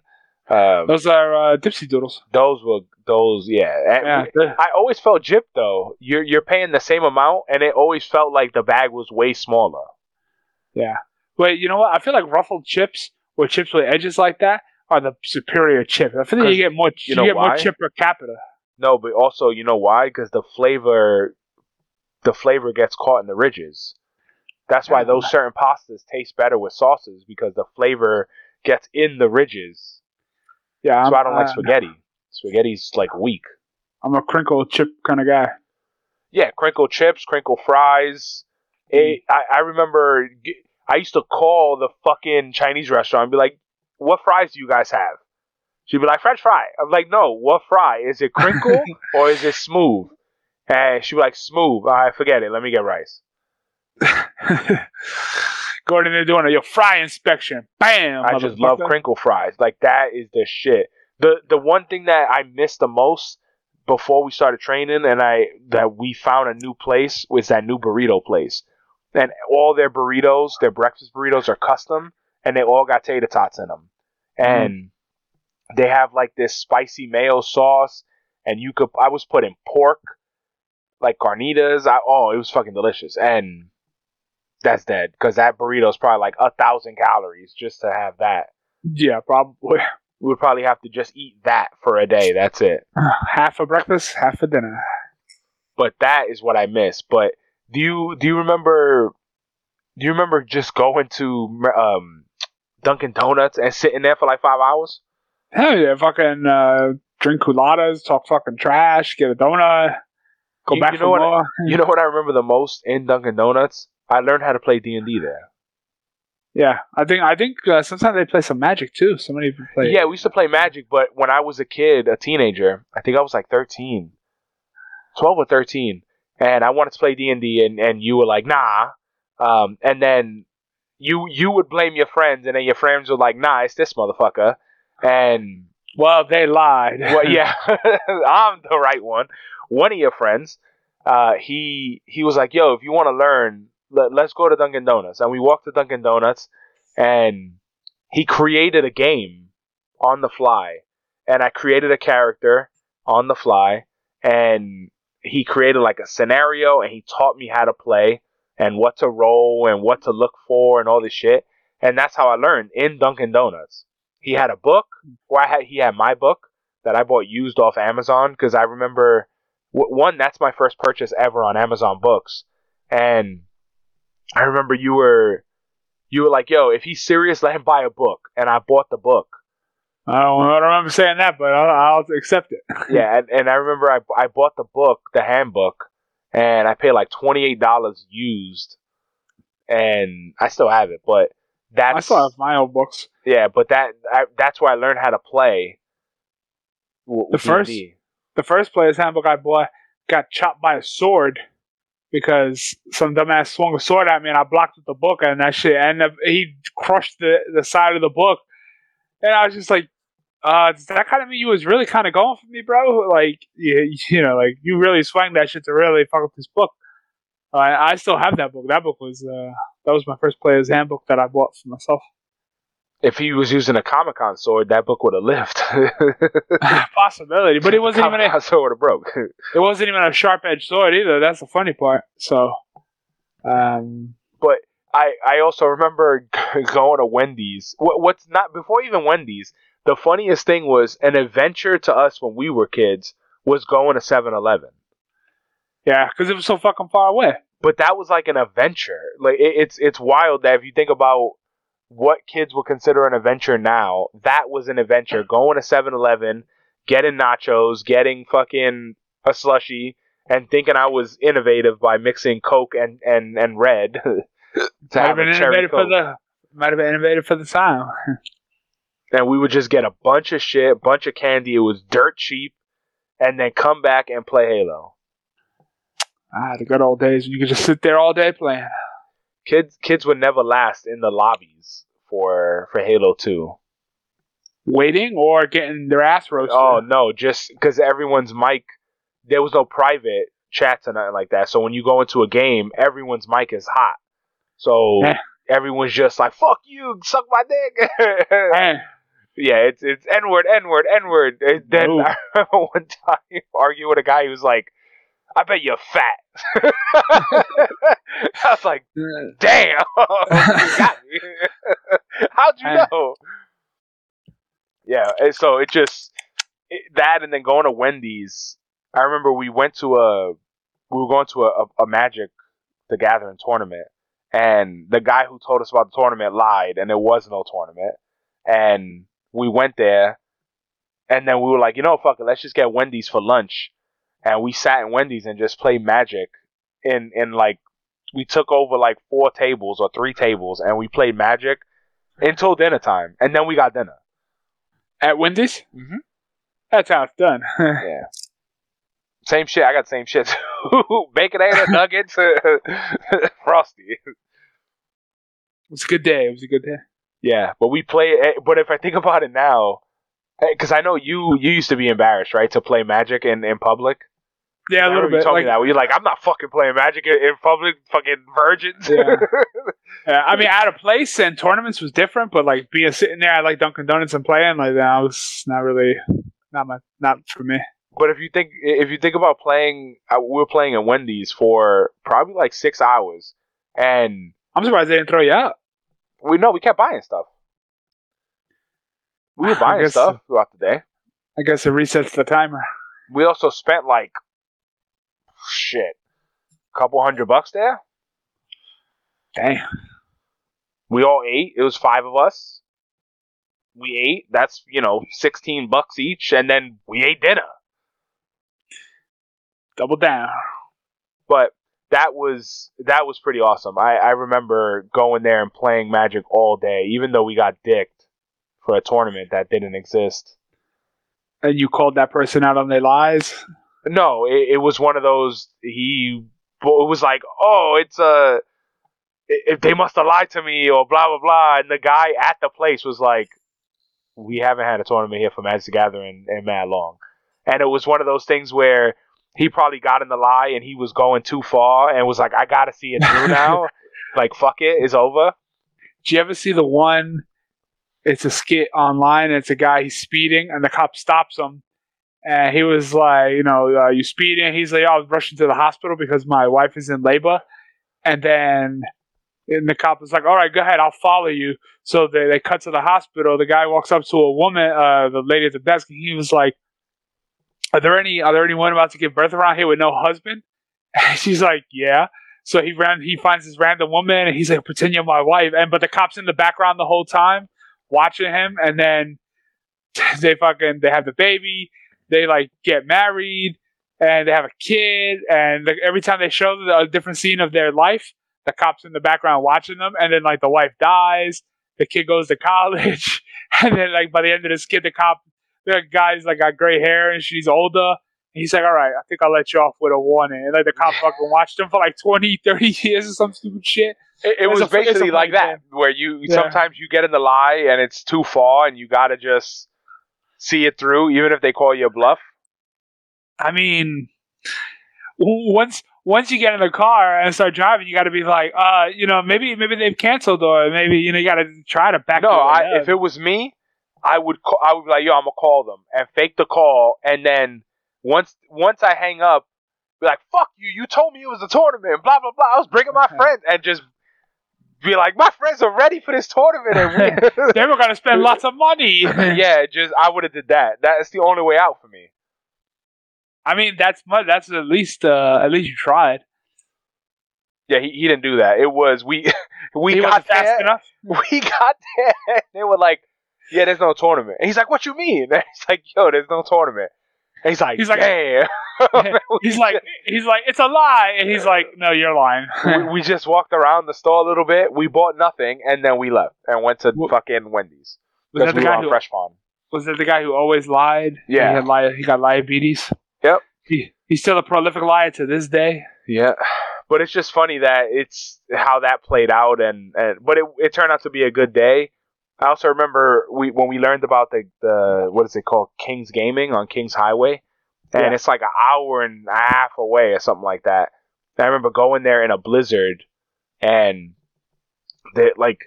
Um, those are uh, dipsy doodles. Those were those, yeah. yeah. I always felt gypped though. You're you're paying the same amount, and it always felt like the bag was way smaller. Yeah, but you know what? I feel like ruffled chips or chips with edges like that are the superior chips. I feel like you get more. You, you know get why? More chip per capita. No, but also, you know why? Because the flavor, the flavor gets caught in the ridges. That's why those certain pastas taste better with sauces, because the flavor gets in the ridges. Yeah, that's why I don't uh, like spaghetti. Spaghetti's like weak. I'm a crinkle chip kind of guy. Yeah, crinkle chips, crinkle fries. Mm. It, I, I remember I used to call the fucking Chinese restaurant and be like, "What fries do you guys have?" She'd be like, "French fry." I'm like, "No, what fry? Is it crinkle or is it smooth?" And she'd be like, "Smooth." All right, forget it. Let me get rice. Going in there doing your fry inspection. Bam! I just love crinkle fries. Like, that is the shit. The the one thing that I missed the most before we started training and I that we found a new place was that new burrito place. And all their burritos, their breakfast burritos are custom, and they all got tater tots in them. And... Mm. They have like this spicy mayo sauce, and you could. I was putting pork, like carnitas. I, oh, it was fucking delicious, and that's dead because that burrito is probably like a thousand calories just to have that. Yeah, probably. We would probably have to just eat that for a day. That's it. Half for breakfast, half for dinner. But that is what I miss. But do you do you remember? Do you remember just going to um, Dunkin' Donuts and sitting there for like five hours? Hell yeah, fucking uh, drink culottes, talk fucking trash, get a donut, go you, back you know for more. I, you know what I remember the most in Dunkin' Donuts? I learned how to play D and D there. Yeah, I think I think uh, sometimes they play some Magic too. Somebody play. Yeah, we used to play Magic, but when I was a kid, a teenager, I think I was like thirteen. twelve or thirteen, and I wanted to play D and D, and, and you were like, nah. Um, and then you you would blame your friends, and then your friends were like, nah, it's this motherfucker. And well, they lied. Well, yeah, I'm the right one. One of your friends, uh, he he was like, "Yo, if you want to learn, let, let's go to Dunkin' Donuts." And we walked to Dunkin' Donuts, and he created a game on the fly. And I created a character on the fly, and he created like a scenario, and he taught me how to play and what to roll and what to look for and all this shit. And that's how I learned in Dunkin' Donuts. He had a book, or I had, he had my book that I bought used off Amazon, because I remember, w- one, that's my first purchase ever on Amazon books. And I remember you were you were like, yo, if he's serious, let him buy a book. And I bought the book. I don't, I don't remember saying that, but I'll, I'll accept it. Yeah, and, and I remember I, I bought the book, the handbook, and I paid like twenty-eight dollars used. And I still have it, but... That's, I still have my old books. Yeah, but that I, that's where I learned how to play. W- the first, D and D. The first player's handbook I bought got chopped by a sword because some dumbass swung a sword at me, and I blocked with the book, and that shit. And he crushed the, the side of the book, and I was just like, uh, "Does that kind of mean you was really kind of going for me, bro? Like, you, you know, like you really swung that shit to really fuck up this book." I, I still have that book. That book was uh, that was my first player's handbook that I bought for myself. If he was using a Comic-Con sword, that book would have lived. Possibility, but it wasn't even a sword would have broke. It wasn't even a sharp-edged sword either. That's the funny part. So, um, but I I also remember going to Wendy's. What, what's not before even Wendy's? The funniest thing was an adventure to us when we were kids was going to seven eleven. Yeah, because it was so fucking far away. But that was like an adventure. Like it, it's it's wild that if you think about what kids would consider an adventure now, that was an adventure. Going to seven eleven, getting nachos, getting fucking a slushie, and thinking I was innovative by mixing Coke and, and, and Red. to have a cherry Coke. Might have been innovative for the time. And we would just get a bunch of shit, bunch of candy. It was dirt cheap, and then come back and play Halo. Ah, the good old days. You could just sit there all day playing. Kids, kids would never last in the lobbies for for Halo two. Waiting or getting their ass roasted. Oh no, just because everyone's mic. There was no private chats or nothing like that. So when you go into a game, everyone's mic is hot. So everyone's just like, "Fuck you, suck my dick." Yeah, it's it's n word, n word, n word. Then Ooh. I remember one time arguing with a guy who was like, "I bet you're fat." I was like, "Damn, you got me." How'd you I, know? Yeah, and so it just it, that, and then going to Wendy's. I remember we went to a, we were going to a, a, a Magic the Gathering tournament, and the guy who told us about the tournament lied, and there was no tournament. And we went there, and then we were like, you know, fuck it, let's just get Wendy's for lunch. And we sat in Wendy's and just played Magic. In in like, we took over like four tables or three tables, and we played Magic until dinner time, and then we got dinner at Wendy's. Mm-hmm. That's how it's done. Yeah. Same shit. I got same shit. Baconator, nuggets, frosty. It was a good day. It was a good day. Yeah, but we play. But if I think about it now, because I know you, you used to be embarrassed, right, to play Magic in, in public. Yeah, a little bit. You told me that. Were you like, I'm not fucking playing Magic in, in public, fucking virgins. Yeah. Yeah, I mean, out of place and tournaments was different, but like being sitting there at like Dunkin' Donuts and playing, like that was not really not my not for me. But if you think if you think about playing, we were playing at Wendy's for probably like six hours, and I'm surprised they didn't throw you out. We no, we kept buying stuff. We were buying stuff throughout the day. I guess it resets the timer. We also spent like shit, a couple hundred bucks there. Damn. We all ate. It was five of us. We ate. That's, you know, sixteen bucks each, and then we ate dinner. Double down. But that was that was pretty awesome. I, I remember going there and playing Magic all day, even though we got dicked for a tournament that didn't exist. And you called that person out on their lies? No, it, it was one of those. He it was like, oh, it's a. If they must have lied to me or blah blah blah, and the guy at the place was like, "We haven't had a tournament here for Magic the Gathering in mad long," and it was one of those things where he probably got in the lie and he was going too far and was like, "I gotta see it through now." Like, fuck it, it's over. Do you ever see the one? It's a skit online. And it's a guy he's speeding and the cop stops him, and he was like, "You know, uh, you speeding?" He's like, "Oh, I was rushing to the hospital because my wife is in labor," and then. And the cop was like, all right, go ahead, I'll follow you. So they, they cut to the hospital. The guy walks up to a woman, uh, the lady at the desk, and he was like, Are there any are there any women about to give birth around here with no husband? And she's like, yeah. So he ran he finds this random woman and he's like, pretend you're my wife, and but the cop's in the background the whole time, watching him, and then they fucking they have the baby, they like get married, and they have a kid, and like, every time they show a different scene of their life, the cop's in the background watching them, and then, like, the wife dies, the kid goes to college, and then, like, by the end of this kid, the cop, the guy's, like, got gray hair, and she's older, and he's like, all right, I think I'll let you off with a warning, and, like, the cop fucking watched him for, like, twenty, thirty years or some stupid shit. It, it was a, basically like that, where you, yeah. Sometimes you get in the lie, and it's too far, and you gotta just see it through, even if they call you a bluff. I mean, once... Once you get in the car and start driving, you got to be like, uh, you know, maybe maybe they've canceled or maybe, you know, you got to try to back. No, I, if it was me, I would call, I would be like, yo, I'm gonna call them and fake the call, and then once once I hang up, be like, fuck you, you told me it was a tournament, blah blah blah. I was bringing my friends, and just be like, my friends are ready for this tournament, and we- they were gonna spend lots of money. Yeah, just I would have did that. That's the only way out for me. I mean, that's much, that's at least uh, at least you tried. Yeah, he, he didn't do that. It was we we he got there. Fast enough. We got there. And they were like, "Yeah, there's no tournament." And he's like, "What you mean?" And he's like, "Yo, there's no tournament." He's like, he's like, hey. he's like, he's like, it's a lie. And he's like, no, you're lying. we, we just walked around the store a little bit. We bought nothing, and then we left and went to what? fucking Wendy's. Was that the we guy who Fresh Pond? Was that the guy who always lied? Yeah, he, had li- he got diabetes. Yep. He he's still a prolific liar to this day. Yeah. But it's just funny that it's how that played out, and, and but it it turned out to be a good day. I also remember we when we learned about the, the what is it called, King's Gaming on King's Highway, and yeah. it's like an hour and a half away or something like that. And I remember going there in a blizzard, and they, like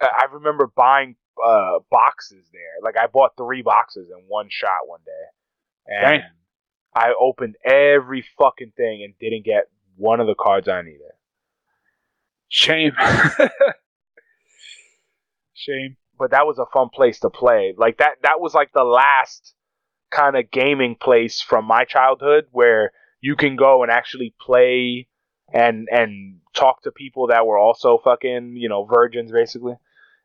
I remember buying uh, boxes there. Like I bought three boxes in one shot one day, and Dang. I opened every fucking thing and didn't get one of the cards I needed. Shame. Shame. But that was a fun place to play. Like that that was like the last kind of gaming place from my childhood where you can go and actually play and and talk to people that were also fucking, you know, virgins basically.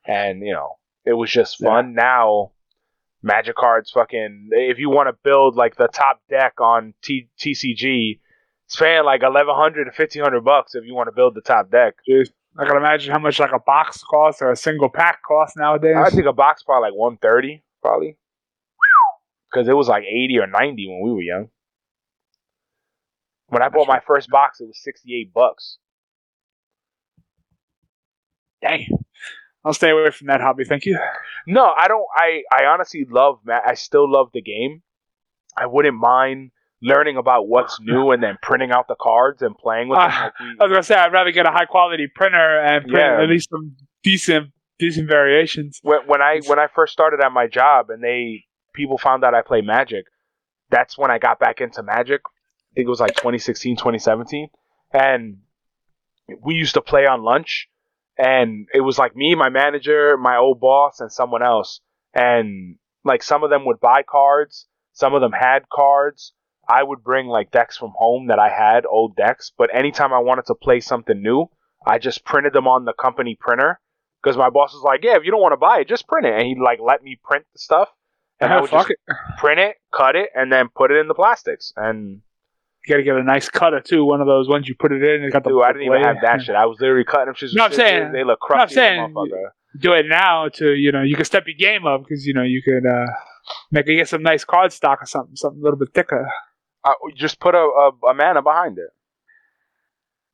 And, you know, it was just fun. Yeah. Now Magic cards fucking, if you want to build like the top deck on T- TCG, it's paying like eleven hundred to fifteen hundred bucks if you want to build the top deck. Jeez. I can imagine how much like a box costs or a single pack costs nowadays. I think a box probably like one thirty probably. Because it was like eighty or ninety when we were young. When I bought my first box, it was sixty-eight bucks. Dang. I'll stay away from that hobby, thank you. No, I don't. I, I honestly love, I still love the game. I wouldn't mind learning about what's new and then printing out the cards and playing with them. Uh, like we, I was going to say, I'd rather get a high-quality printer and print yeah. at least some decent decent variations. When, when I when I first started at my job and they people found out I play Magic, that's when I got back into Magic. I think it was like twenty sixteen, twenty seventeen. And we used to play on lunch. And it was like me, my manager, my old boss, and someone else. And like some of them would buy cards. Some of them had cards. I would bring like decks from home that I had, old decks, but anytime I wanted to play something new, I just printed them on the company printer because my boss was like, yeah, if you don't want to buy it, just print it. And he'd like let me print the stuff and oh, I would just it. print it, cut it, and then put it in the plastics. And you got to get a nice cutter too. One of those ones you put it in and got the Dude, I didn't blade. even have that shit. I was literally cutting them shit. No, I'm shit saying, they look crusty. No, I'm saying, do it now to, you know, you can step your game up because, you know, you could uh, make it get some nice card stock or something, something a little bit thicker. I just put a, a, a mana behind it.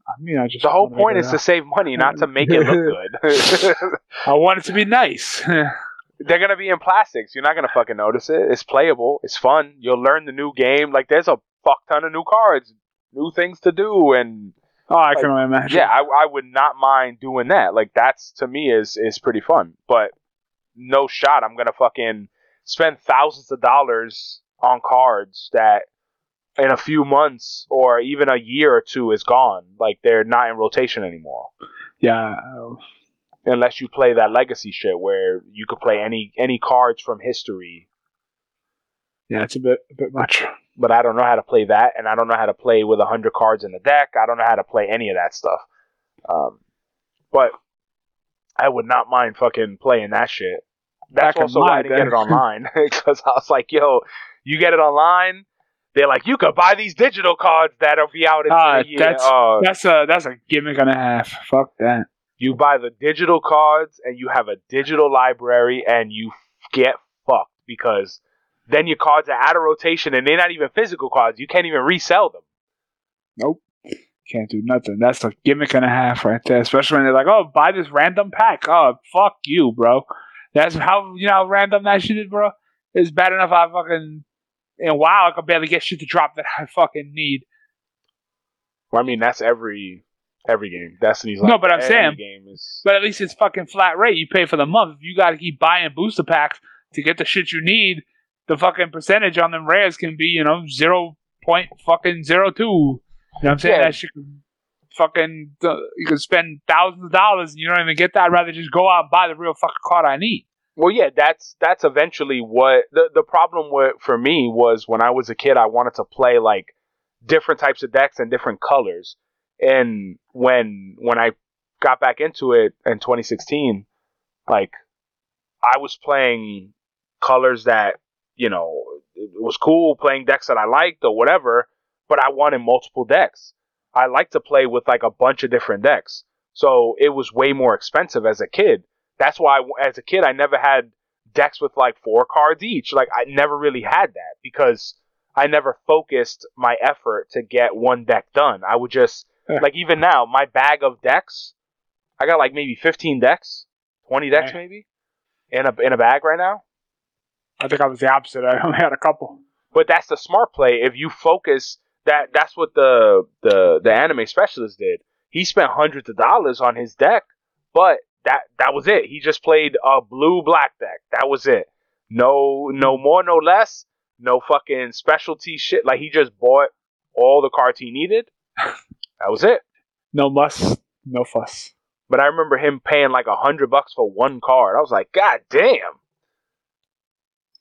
I mean, I just the whole point is out. to save money, not to make it look good. I want it to be nice. They're gonna be in plastics. You're not gonna fucking notice it. It's playable. It's fun. You'll learn the new game. Like there's a fuck ton of new cards, new things to do, and oh, I like, can only imagine. Yeah, I, I would not mind doing that. Like that's to me is is pretty fun. But no shot, I'm gonna fucking spend thousands of dollars on cards that, in a few months or even a year or two, is gone. Like they're not in rotation anymore. Yeah. Unless you play that legacy shit where you could play any any cards from history. Yeah, it's a bit a bit much. But I don't know how to play that, and I don't know how to play with a hundred cards in the deck. I don't know how to play any of that stuff. Um, but I would not mind fucking playing that shit. That's Back also why I didn't then. get it online because I was like, yo, you get it online. They're like, you could buy these digital cards that'll be out in uh, a year. That's, uh, that's, a, that's a gimmick and a half. Fuck that. You buy the digital cards, and you have a digital library, and you get fucked. Because then your cards are out of rotation, and they're not even physical cards. You can't even resell them. Nope. Can't do nothing. That's a gimmick and a half right there. Especially when they're like, oh, buy this random pack. Oh, fuck you, bro. That's how, you know, how random that shit is, bro. It's bad enough I fucking... And wow, I can barely get shit to drop that I fucking need. Well, I mean, that's every every game. Destiny's like no, but I'm saying, game is... but at least it's fucking flat rate. You pay for the month. You got to keep buying booster packs to get the shit you need. The fucking percentage on them rares can be, you know, zero point fucking zero two. You know what I'm saying? Yeah. That shit can fucking uh, you can spend thousands of dollars and you don't even get that. I'd rather just go out and buy the real fucking card I need. Well, yeah, that's that's eventually what the, the problem with, for me was when I was a kid, I wanted to play like different types of decks and different colors. And when when I got back into it in twenty sixteen, like I was playing colors that, you know, it was cool playing decks that I liked or whatever, but I wanted multiple decks. I like to play with like a bunch of different decks. So it was way more expensive as a kid. That's why I, as a kid, I never had decks with like four cards each. Like I never really had that because I never focused my effort to get one deck done. I would just, like even now, my bag of decks, I got like maybe fifteen decks, twenty decks maybe in a, in a bag right now. I think I was the opposite. I only had a couple. But that's the smart play. If you focus, that that's what the the, the anime specialist did. He spent hundreds of dollars on his deck, but that that was it. He just played a blue black deck. That was it. No no more, no less. No fucking specialty shit. Like he just bought all the cards he needed. That was it. No muss, no fuss. But I remember him paying like a hundred bucks for one card. I was like, God damn.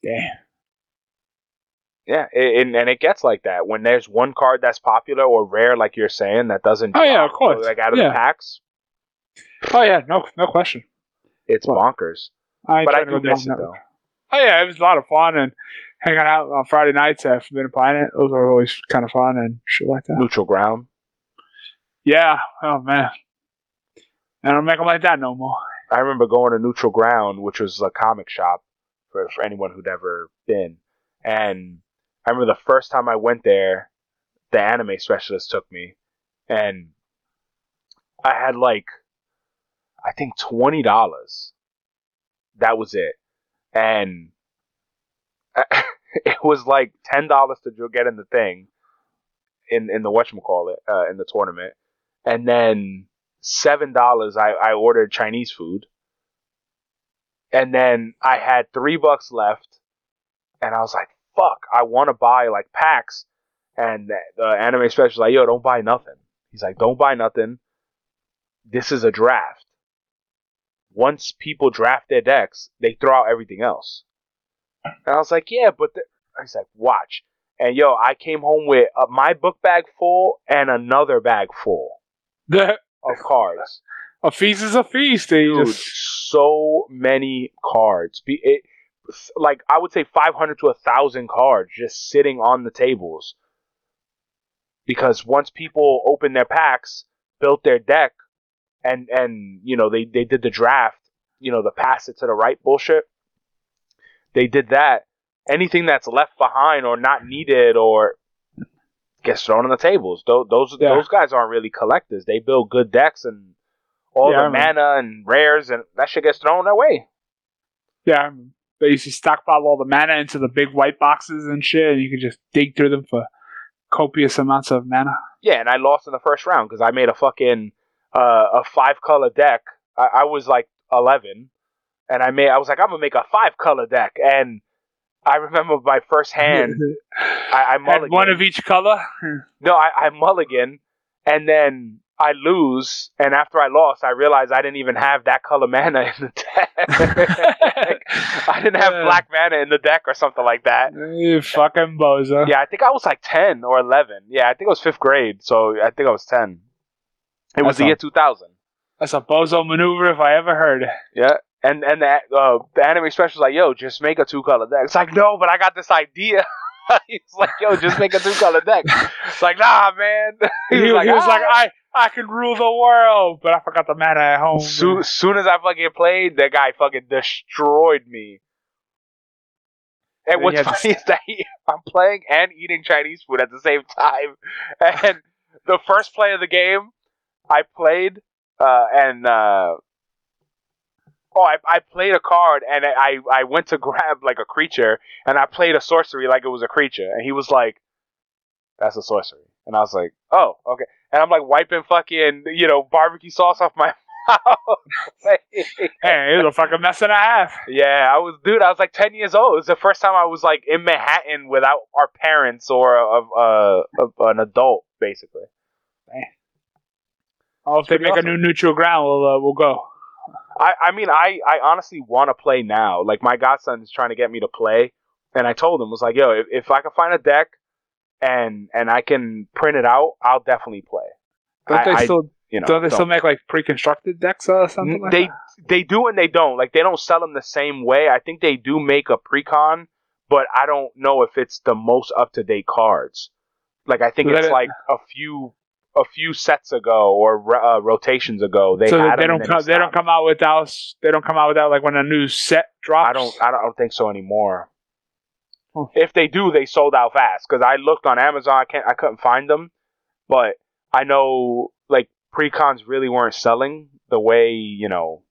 Damn. Yeah, it, and, and it gets like that. When there's one card that's popular or rare, like you're saying, that doesn't... Oh, yeah, of course. Like, out of yeah. the packs. Oh, yeah, no no question. It's well, bonkers. I but I do miss it, though. Oh, yeah, it was a lot of fun, and hanging out on Friday nights at Forbidden Planet, those are always kind of fun and shit like that. Neutral Ground. Yeah, oh, man. I don't make them like that no more. I remember going to Neutral Ground, which was a comic shop, For, for anyone who'd ever been. And I remember the first time I went there, the anime specialist took me. And I had like, I think twenty dollars. That was it. And I, it was like ten dollars to get in the thing, in, in the whatchamacallit, uh, in the tournament. And then seven dollars I, I ordered Chinese food. And then I had three bucks left, and I was like, fuck, I want to buy, like, packs. And the, the anime specialist was like, yo, don't buy nothing. He's like, don't buy nothing. This is a draft. Once people draft their decks, they throw out everything else. And I was like, yeah, but... He's like, watch. And, yo, I came home with uh, my book bag full and another bag full of cards. A feast is a feast. Dude, just... so many cards. Be it, like, I would say five hundred to one thousand cards just sitting on the tables. Because once people opened their packs, built their deck, and, and you know, they, they did the draft, you know, the pass it to the right bullshit, they did that. Anything that's left behind or not needed or gets thrown on the tables. Those, those, yeah. those guys aren't really collectors. They build good decks and All yeah, the mana and rares, and that shit gets thrown that way. Yeah, they used to stockpile all the mana into the big white boxes and shit, and you could just dig through them for copious amounts of mana. Yeah, and I lost in the first round because I made a fucking uh, a five-color deck. I-, I was like eleven, and I made. I was like, I'm gonna make a five-color deck, and I remember my first hand. I, I mulligan. One of each color. No, I, I mulligan, and then. I lose, and after I lost, I realized I didn't even have that color mana in the deck. like, I didn't have yeah. black mana in the deck or something like that. You fucking bozo. Yeah, I think I was like ten or eleven. Yeah, I think it was fifth grade, so I think I was ten. It was that's the a, year two thousand. That's a bozo maneuver if I ever heard. Yeah, and, and the, uh, the anime special was like, yo, just make a two-color deck. It's like, no, but I got this idea. He's like, yo, just make a two-color deck. It's like, nah, man. He, he was like, he was ah. like I... I can rule the world, but I forgot the mana at home. So, soon as I fucking played, that guy fucking destroyed me. And, and what's funny to... is that he, I'm playing and eating Chinese food at the same time. And the first play of the game, I played, uh, and, uh, oh, I, I played a card, and I, I went to grab, like, a creature, and I played a sorcery like it was a creature. And he was like, that's a sorcery. And I was like, oh, okay. And I'm like wiping fucking, you know, barbecue sauce off my mouth. Like, hey, it was a fucking mess and a half. Yeah, I was, dude, I was like ten years old. It was the first time I was like in Manhattan without our parents or a, a, a, an adult, basically. Man. Oh, if they make awesome. a new Neutral Ground, we'll, uh, we'll go. I, I mean, I, I honestly want to play now. Like, my godson is trying to get me to play. And I told him, I was like, yo, if, if I can find a deck, And and I can print it out, I'll definitely play. Don't they I, still I, you know, don't they don't. still make like pre-constructed decks or something? Like they that? they do and they don't. Like they don't sell them the same way. I think they do make a pre-con, but I don't know if it's the most up-to-date cards. Like, I think it's it, like a few a few sets ago or uh, rotations ago. They so had they don't come, they don't come out without they don't come out without like when a new set drops. I don't I don't think so anymore. Huh. If they do, they sold out fast because I looked on Amazon. I can't I couldn't find them, but I know like pre-cons really weren't selling the way you know.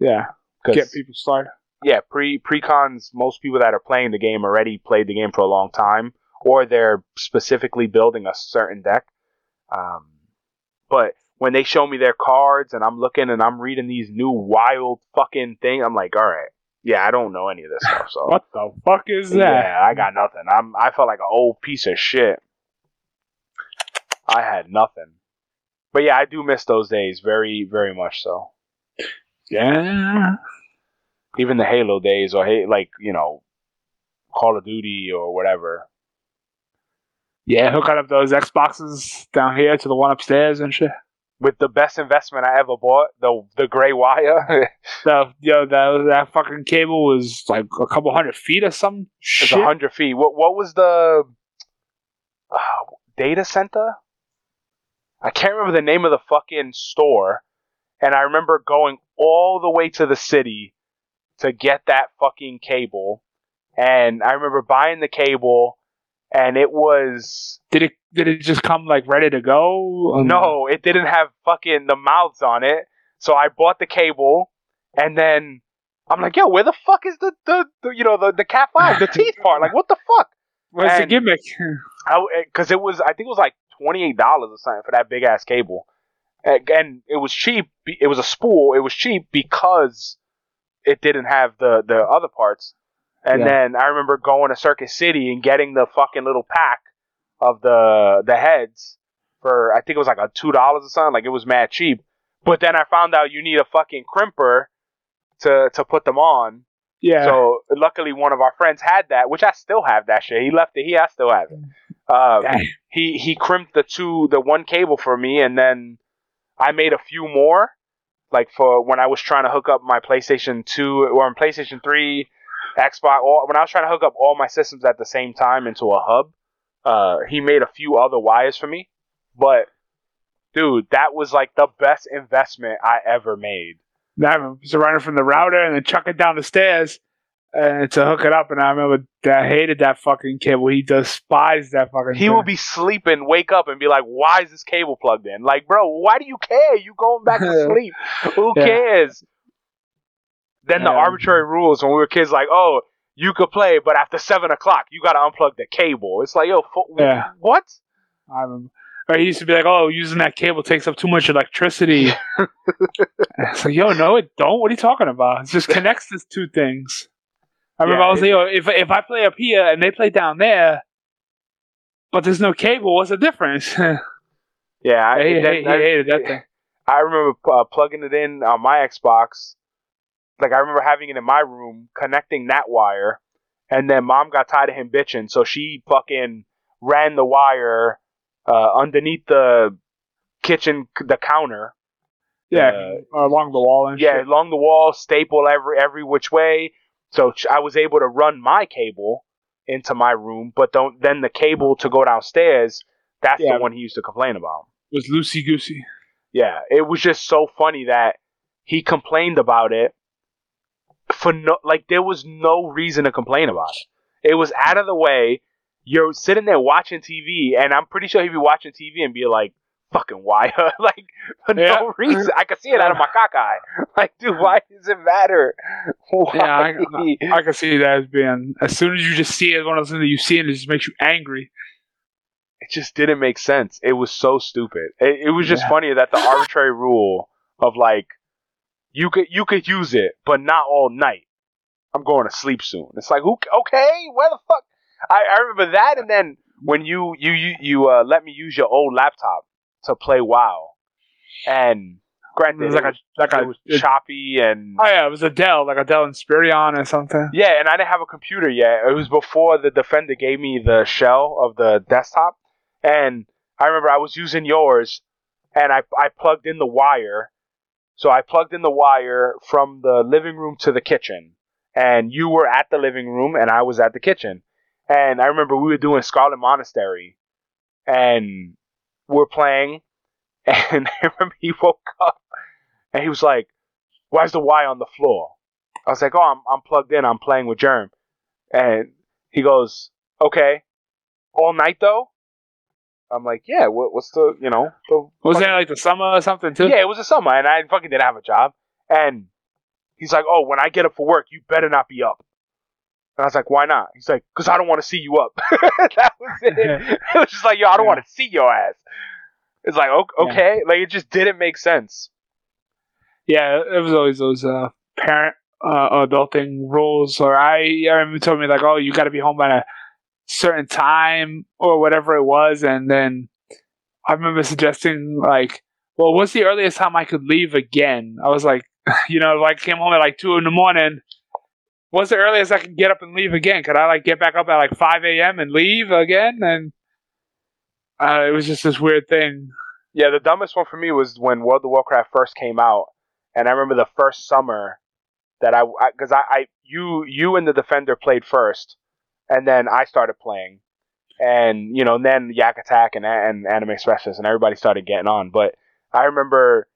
Yeah, get people started. Yeah, pre pre-cons. Most people that are playing the game already played the game for a long time, or they're specifically building a certain deck. Um, but when they show me their cards and I'm looking and I'm reading these new wild fucking things, I'm like, all right, yeah, I don't know any of this stuff. So what the fuck is that? Yeah, I got nothing. I'm I felt like an old piece of shit. I had nothing. But yeah, I do miss those days very, very much so. Yeah. Even the Halo days or, like, you know, Call of Duty or whatever. Yeah, hooking up those Xboxes down here to the one upstairs and shit. With the best investment I ever bought, the the gray wire. So, yo, that, that fucking cable was like a couple hundred feet or some shit. It was a hundred feet. What, what was the uh, data center? I can't remember the name of the fucking store. And I remember going all the way to the city to get that fucking cable. And I remember buying the cable, and it was... Did it did it just come, like, ready to go? No, it didn't have fucking the mouths on it. So I bought the cable, and then I'm like, yo, where the fuck is the, the, the you know, the, the Cat five, the teeth part? Like, what the fuck? Where's the gimmick? Because it was, I think it was, like, twenty-eight dollars or something for that big-ass cable. And, and it was cheap. It was a spool. It was cheap because... It didn't have the, the other parts. And yeah. Then I remember going to Circuit City and getting the fucking little pack of the the heads for, I think it was like a two dollars or something. Like, it was mad cheap. But then I found out you need a fucking crimper to, to put them on. Yeah. So luckily one of our friends had that, which I still have that shit. He left it here. I still have it. Um, he, he crimped the two, the one cable for me. And then I made a few more. Like, for when I was trying to hook up my PlayStation two or PlayStation three, Xbox, or when I was trying to hook up all my systems at the same time into a hub, uh, he made a few other wires for me. But, dude, that was like the best investment I ever made. I remember running from the router and then chucking down the stairs and to hook it up. And I remember I hated that fucking cable. He despised that fucking He thing. Would be sleeping, wake up, and be like, why is this cable plugged in? Like, bro, why do you care? You going back to sleep. Who yeah. cares? Then yeah. the arbitrary rules when we were kids, like, oh, you could play, but after seven o'clock, you got to unplug the cable. It's like, yo, fo- yeah. what? I remember. Or he used to be like, oh, using that cable takes up too much electricity. It's like, yo, no, it don't. What are you talking about? It just connects these two things. I remember yeah, I was like, yo, if, if I play up here and they play down there, but there's no cable, what's the difference? yeah, I, I, that, I, that, I hated that thing. I remember uh, plugging it in on my Xbox. Like, I remember having it in my room, connecting that wire, and then Mom got tired of him bitching, so she fucking ran the wire uh, underneath the kitchen, the counter. Yeah, uh, along the wall and yeah, shit. Yeah, along the wall, staple every every which way. So I was able to run my cable into my room, but don't, then the cable to go downstairs, that's yeah. the one he used to complain about. It was loosey-goosey. Yeah, it was just so funny that he complained about it for no, like, there was no reason to complain about it. It was out of the way. You're sitting there watching T V, and I'm pretty sure he'd be watching T V and be like, fucking wire. Like, for yeah. no reason. I could see it out of my cock eye. Like, dude, why does it matter? Why? Yeah, I, I, I can see that as being, as soon as you just see it, one of those things that you see and it just makes you angry. It just didn't make sense. It was so stupid. It, it was just yeah. funny that the arbitrary rule of, like, you could you could use it, but not all night. I'm going to sleep soon. It's like, who? Okay, where the fuck? I, I remember that, and then when you you you, you uh, let me use your old laptop to play WoW, and granted, it was like a like a was choppy and oh yeah, it was a Dell, like a Dell Inspiron or something. Yeah, and I didn't have a computer yet. It was before the Defender gave me the shell of the desktop, and I remember I was using yours, and I I plugged in the wire. So I plugged in the wire from the living room to the kitchen, and you were at the living room, and I was at the kitchen. And I remember we were doing Scarlet Monastery, and we're playing, and I remember he woke up, and he was like, "Why's the Y on the floor?" I was like, "Oh, I'm I'm plugged in. I'm playing with Germ." And he goes, "Okay, all night though." I'm like, "Yeah. What, what's the you know the was that like the summer or something too?" Yeah, it was the summer, and I fucking didn't have a job. And he's like, "Oh, when I get up for work, you better not be up." And I was like, "Why not?" He's like, "Because I don't want to see you up." That was it. Yeah. It was just like, yo, I don't yeah. want to see your ass. It's like, okay. Yeah. Like, it just didn't make sense. Yeah, it was always those uh, parent uh, adulting rules. Or I, I remember told me, like, oh, you got to be home by a certain time or whatever it was. And then I remember suggesting, like, well, what's the earliest time I could leave again? I was like, you know, if I came home at, like, two in the morning... What's the earliest I can get up and leave again? Could I, like, get back up at, like, five a.m. and leave again? And uh, it was just this weird thing. Yeah, the dumbest one for me was when World of Warcraft first came out. And I remember the first summer that I... Because I, I, I, you you and the Defender played first. And then I started playing. And, you know, then Yak Attack and, and Anime Specialist and everybody started getting on. But I remember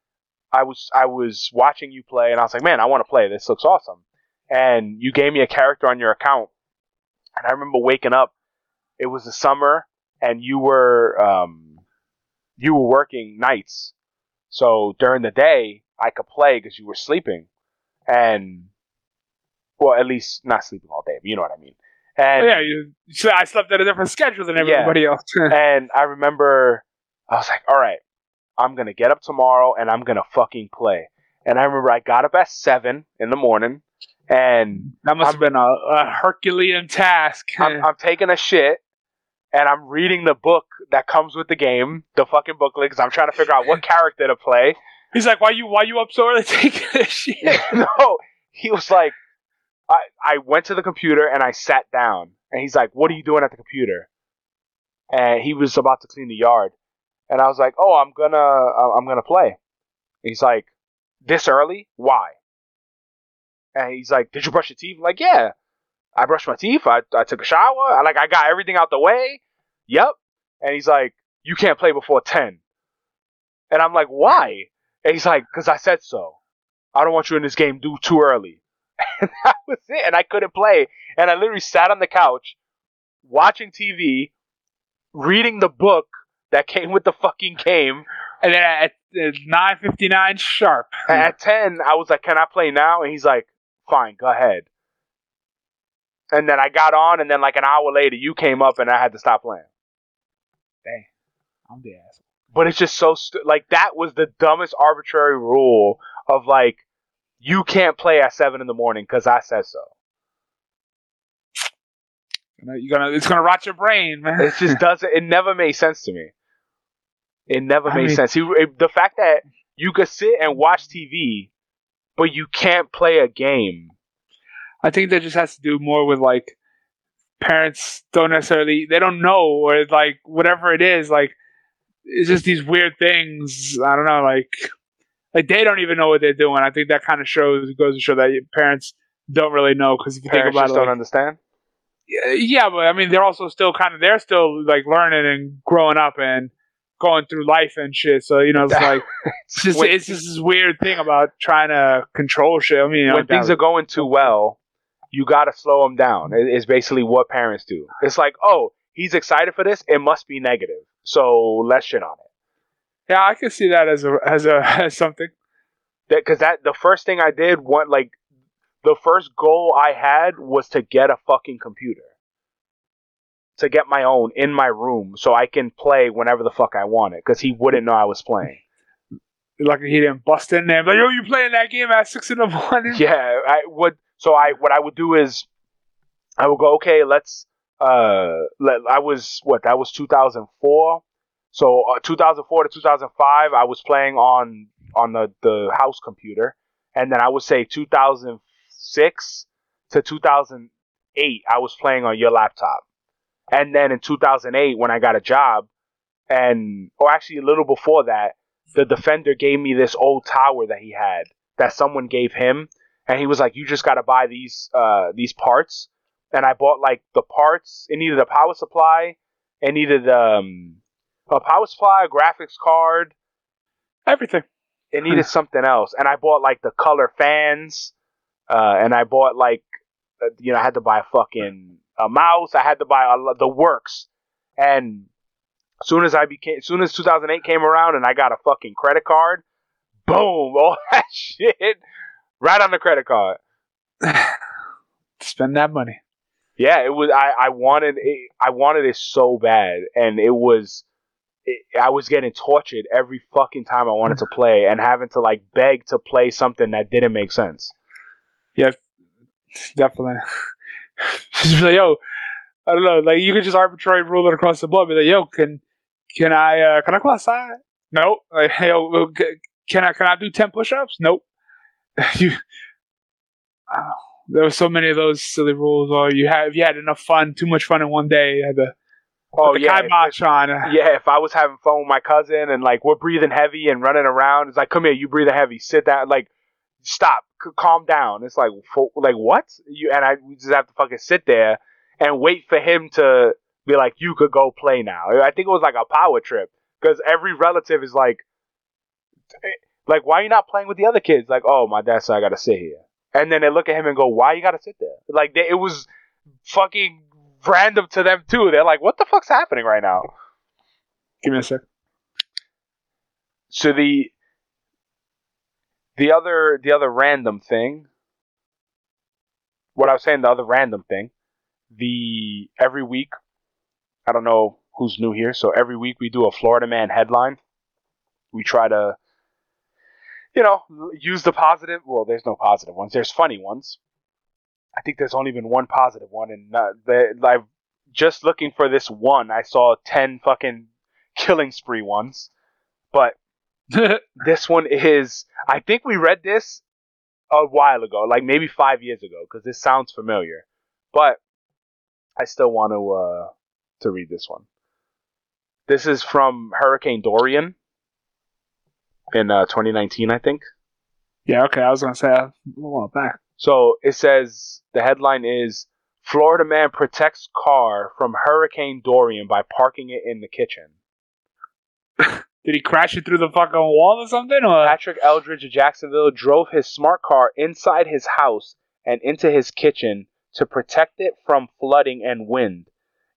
I was I was watching you play. And I was like, man, I want to play. This looks awesome. And you gave me a character on your account. And I remember waking up. It was the summer, and you were um, you were working nights. So during the day, I could play because you were sleeping. And, well, at least not sleeping all day, but you know what I mean. And yeah, you, I slept at a different schedule than everybody yeah. else. And I remember, I was like, all right, I'm going to get up tomorrow, and I'm going to fucking play. And I remember I got up at seven in the morning. And that must I'm, have been a, a Herculean task. I'm, I'm taking a shit, and I'm reading the book that comes with the game, the fucking booklet, because I'm trying to figure out what character to play. He's like, "Why you? Why you up so early taking a shit?" No, he was like, I, "I went to the computer and I sat down." And he's like, "What are you doing at the computer?" And he was about to clean the yard, and I was like, "Oh, I'm gonna, I'm gonna play." And he's like, "This early? Why?" And he's like, "Did you brush your teeth?" I'm like, "Yeah. I brushed my teeth. I I took a shower. I, like, I got everything out the way." Yep. And he's like, "You can't play before ten. And I'm like, "Why?" And he's like, "Because I said so. I don't want you in this game due too early." And that was it. And I couldn't play. And I literally sat on the couch, watching T V, reading the book that came with the fucking game. And then at nine fifty-nine sharp. And at ten, I was like, "Can I play now?" And he's like, "Fine, go ahead." And then I got on, and then like an hour later, you came up, and I had to stop playing. Dang, I'm the asshole. But it's just so stu- like that was the dumbest arbitrary rule of like, you can't play at seven in the morning because I said so. You're gonna, it's gonna rot your brain, man. It just doesn't. It never made sense to me. It never I made mean, sense. He, it, the fact that you could sit and watch T V, but you can't play a game. I think that just has to do more with, like, parents don't necessarily... They don't know, or, like, whatever it is. Like, it's just these weird things. I don't know, like... Like, they don't even know what they're doing. I think that kind of shows... goes to show that parents don't really know, because if you parents think about it... Parents don't like, understand? Yeah, but, I mean, they're also still kind of... They're still, like, learning and growing up and... going through life and shit, so you know it's like it's just it's just this weird thing about trying to control shit. I mean, you know, when things are going too well, you gotta slow them down. It's basically what parents do. It's like, oh, he's excited for this, it must be negative, so let's shit on it. Yeah, I can see that as a as a as something. Because that, that the first thing I did, what like the first goal I had was to get a fucking computer. To get my own in my room so I can play whenever the fuck I want it, because he wouldn't know I was playing. Luckily he didn't bust in there. Like, yo, you playing that game at six in the morning? Yeah, I would. So I what I would do is I would go, okay, let's. Uh, let, I was what that was two thousand four. So uh, two thousand four to two thousand five, I was playing on on the the house computer, and then I would say two thousand six to two thousand eight, I was playing on your laptop. And then in two thousand eight, when I got a job, and or actually a little before that, the Defender gave me this old tower that he had that someone gave him, and he was like, "You just gotta buy these uh, these parts, and I bought like the parts. It needed a power supply. It needed um, a power supply, a graphics card, everything. It needed something else, and I bought like the color fans, uh, and I bought like you know I had to buy a fucking a mouse. I had to buy a, the works, and as soon as I became, as soon as two thousand eight came around, and I got a fucking credit card. Boom! All that shit right on the credit card. Spend that money. Yeah, it was. I, I wanted it. I wanted it so bad, and it was. It, I was getting tortured every fucking time I wanted to play, and having to like beg to play something that didn't make sense. Yeah, definitely. Just like, yo, I don't know. Like you could just arbitrarily rule it across the board. Be like, yo, can can I uh, can I go outside? No. Like, hey, yo. We'll get, Can I can I do ten push-ups? Nope. you, oh, there were so many of those silly rules. Or you had if you had enough fun, too much fun in one day. You had to oh put the yeah, kibosh on. Yeah, if I was having fun with my cousin and like we're breathing heavy and running around, it's like come here, you breathing heavy, sit down, like stop, c- calm down. It's like fo- like what? You and I we just have to fucking sit there and wait for him to be like, you could go play now. I think it was like a power trip because every relative is like. Like, why are you not playing with the other kids? Like, oh, my dad said I gotta sit here. And then they look at him and go, why you gotta sit there? Like, they, it was fucking random to them, too. They're like, what the fuck's happening right now? Give me a sec. So the the other the other random thing, what I was saying, the other random thing, the every week, I don't know who's new here, so every week we do a Florida Man headline. We try to, you know, use the positive. Well, there's no positive ones. There's funny ones. I think there's only been one positive one. And uh, they, I've just looking for this one. I saw ten fucking killing spree ones. But this one is, I think we read this a while ago, like maybe five years ago, because this sounds familiar. But I still want to uh, to read this one. This is from Hurricane Dorian. In uh, twenty nineteen, I think. Yeah, okay, I was going to say a while back. So it says, the headline is, Florida man protects car from Hurricane Dorian by parking it in the kitchen. Did he crash it through the fucking wall or something? Or? Patrick Eldridge of Jacksonville drove his smart car inside his house and into his kitchen to protect it from flooding and wind.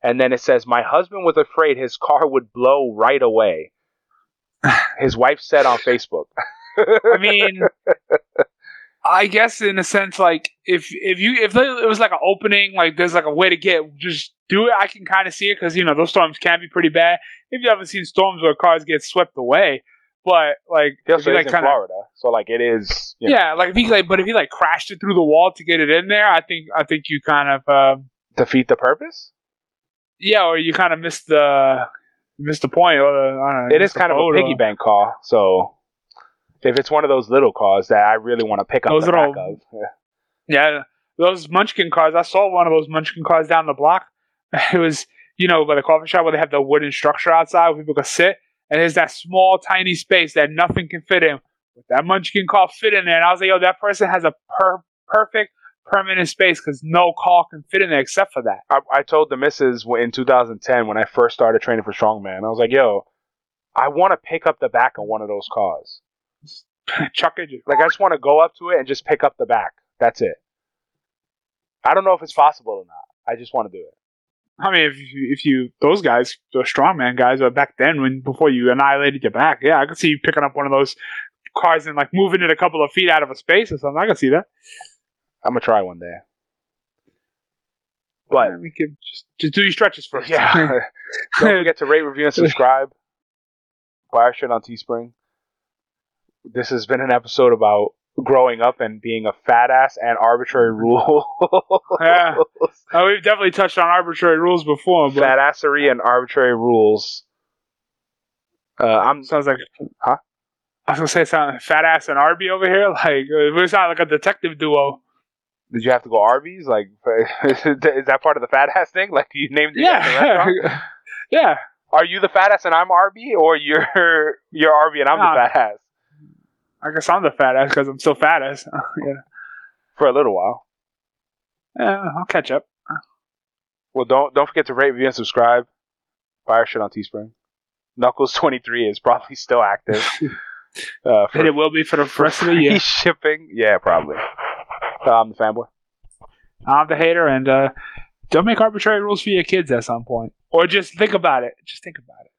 And then it says, my husband was afraid his car would blow right away. His wife said on Facebook. I mean, I guess in a sense, like if if you if it was like an opening, like there's like a way to get, just do it. I can kind of see it because you know those storms can be pretty bad. If you haven't seen storms where cars get swept away, but like yes, so it's like, in kinda, Florida, so like it is. You know. Yeah, like if he like, but if he like crashed it through the wall to get it in there, I think I think you kind of um, defeat the purpose. Yeah, or you kind of miss the. Missed the point. Or the, I don't know, it is kind of a piggy bank car, so if it's one of those little cars that I really want to pick up those the little, back of. Yeah. yeah, those Munchkin cars. I saw one of those Munchkin cars down the block. It was, you know, by the coffee shop where they have the wooden structure outside where people can sit, and there's that small, tiny space that nothing can fit in. That Munchkin car fit in there, and I was like, yo, that person has a per- perfect, permanent space because no car can fit in there except for that. I, I told the missus in two thousand ten when I first started training for strongman, I was like, yo, I want to pick up the back of one of those cars. Chuck it. Like, I just want to go up to it and just pick up the back. That's it. I don't know if it's possible or not. I just want to do it. I mean, if you, if you those guys, those strongman guys, or back then when before you annihilated your back, yeah, I could see you picking up one of those cars and like moving it a couple of feet out of a space or something. I could see that. I'm going to try one day. But yeah, we can just, just do your stretches first. Yeah. Don't forget to rate, review, and subscribe. Buy our shit on Teespring. This has been an episode about growing up and being a fat ass and arbitrary rules. Yeah. Oh, we've definitely touched on arbitrary rules before. But... Fat assery and arbitrary rules. Uh, I'm Sounds like... Huh? I was going to say something. Fat ass and Arby over here. Like, we sound like a detective duo. Did you have to go Arby's? Like, is that part of the fat ass thing? Like, you named yeah. the restaurant? Yeah. Are you the fat ass and I'm Arby, or you're you're Arby and I'm no, the fat ass? I guess I'm the fat ass because I'm still fat ass. Yeah. For a little while. Yeah, I'll catch up. Well, don't don't forget to rate, review, and subscribe. Buy our shit on Teespring. Knuckles twenty-three is probably still active. Uh, for, and it will be for the for rest of the year. Shipping, yeah, probably. So I'm the fanboy. I'm the hater, and uh, don't make arbitrary rules for your kids at some point. Or just think about it. Just think about it.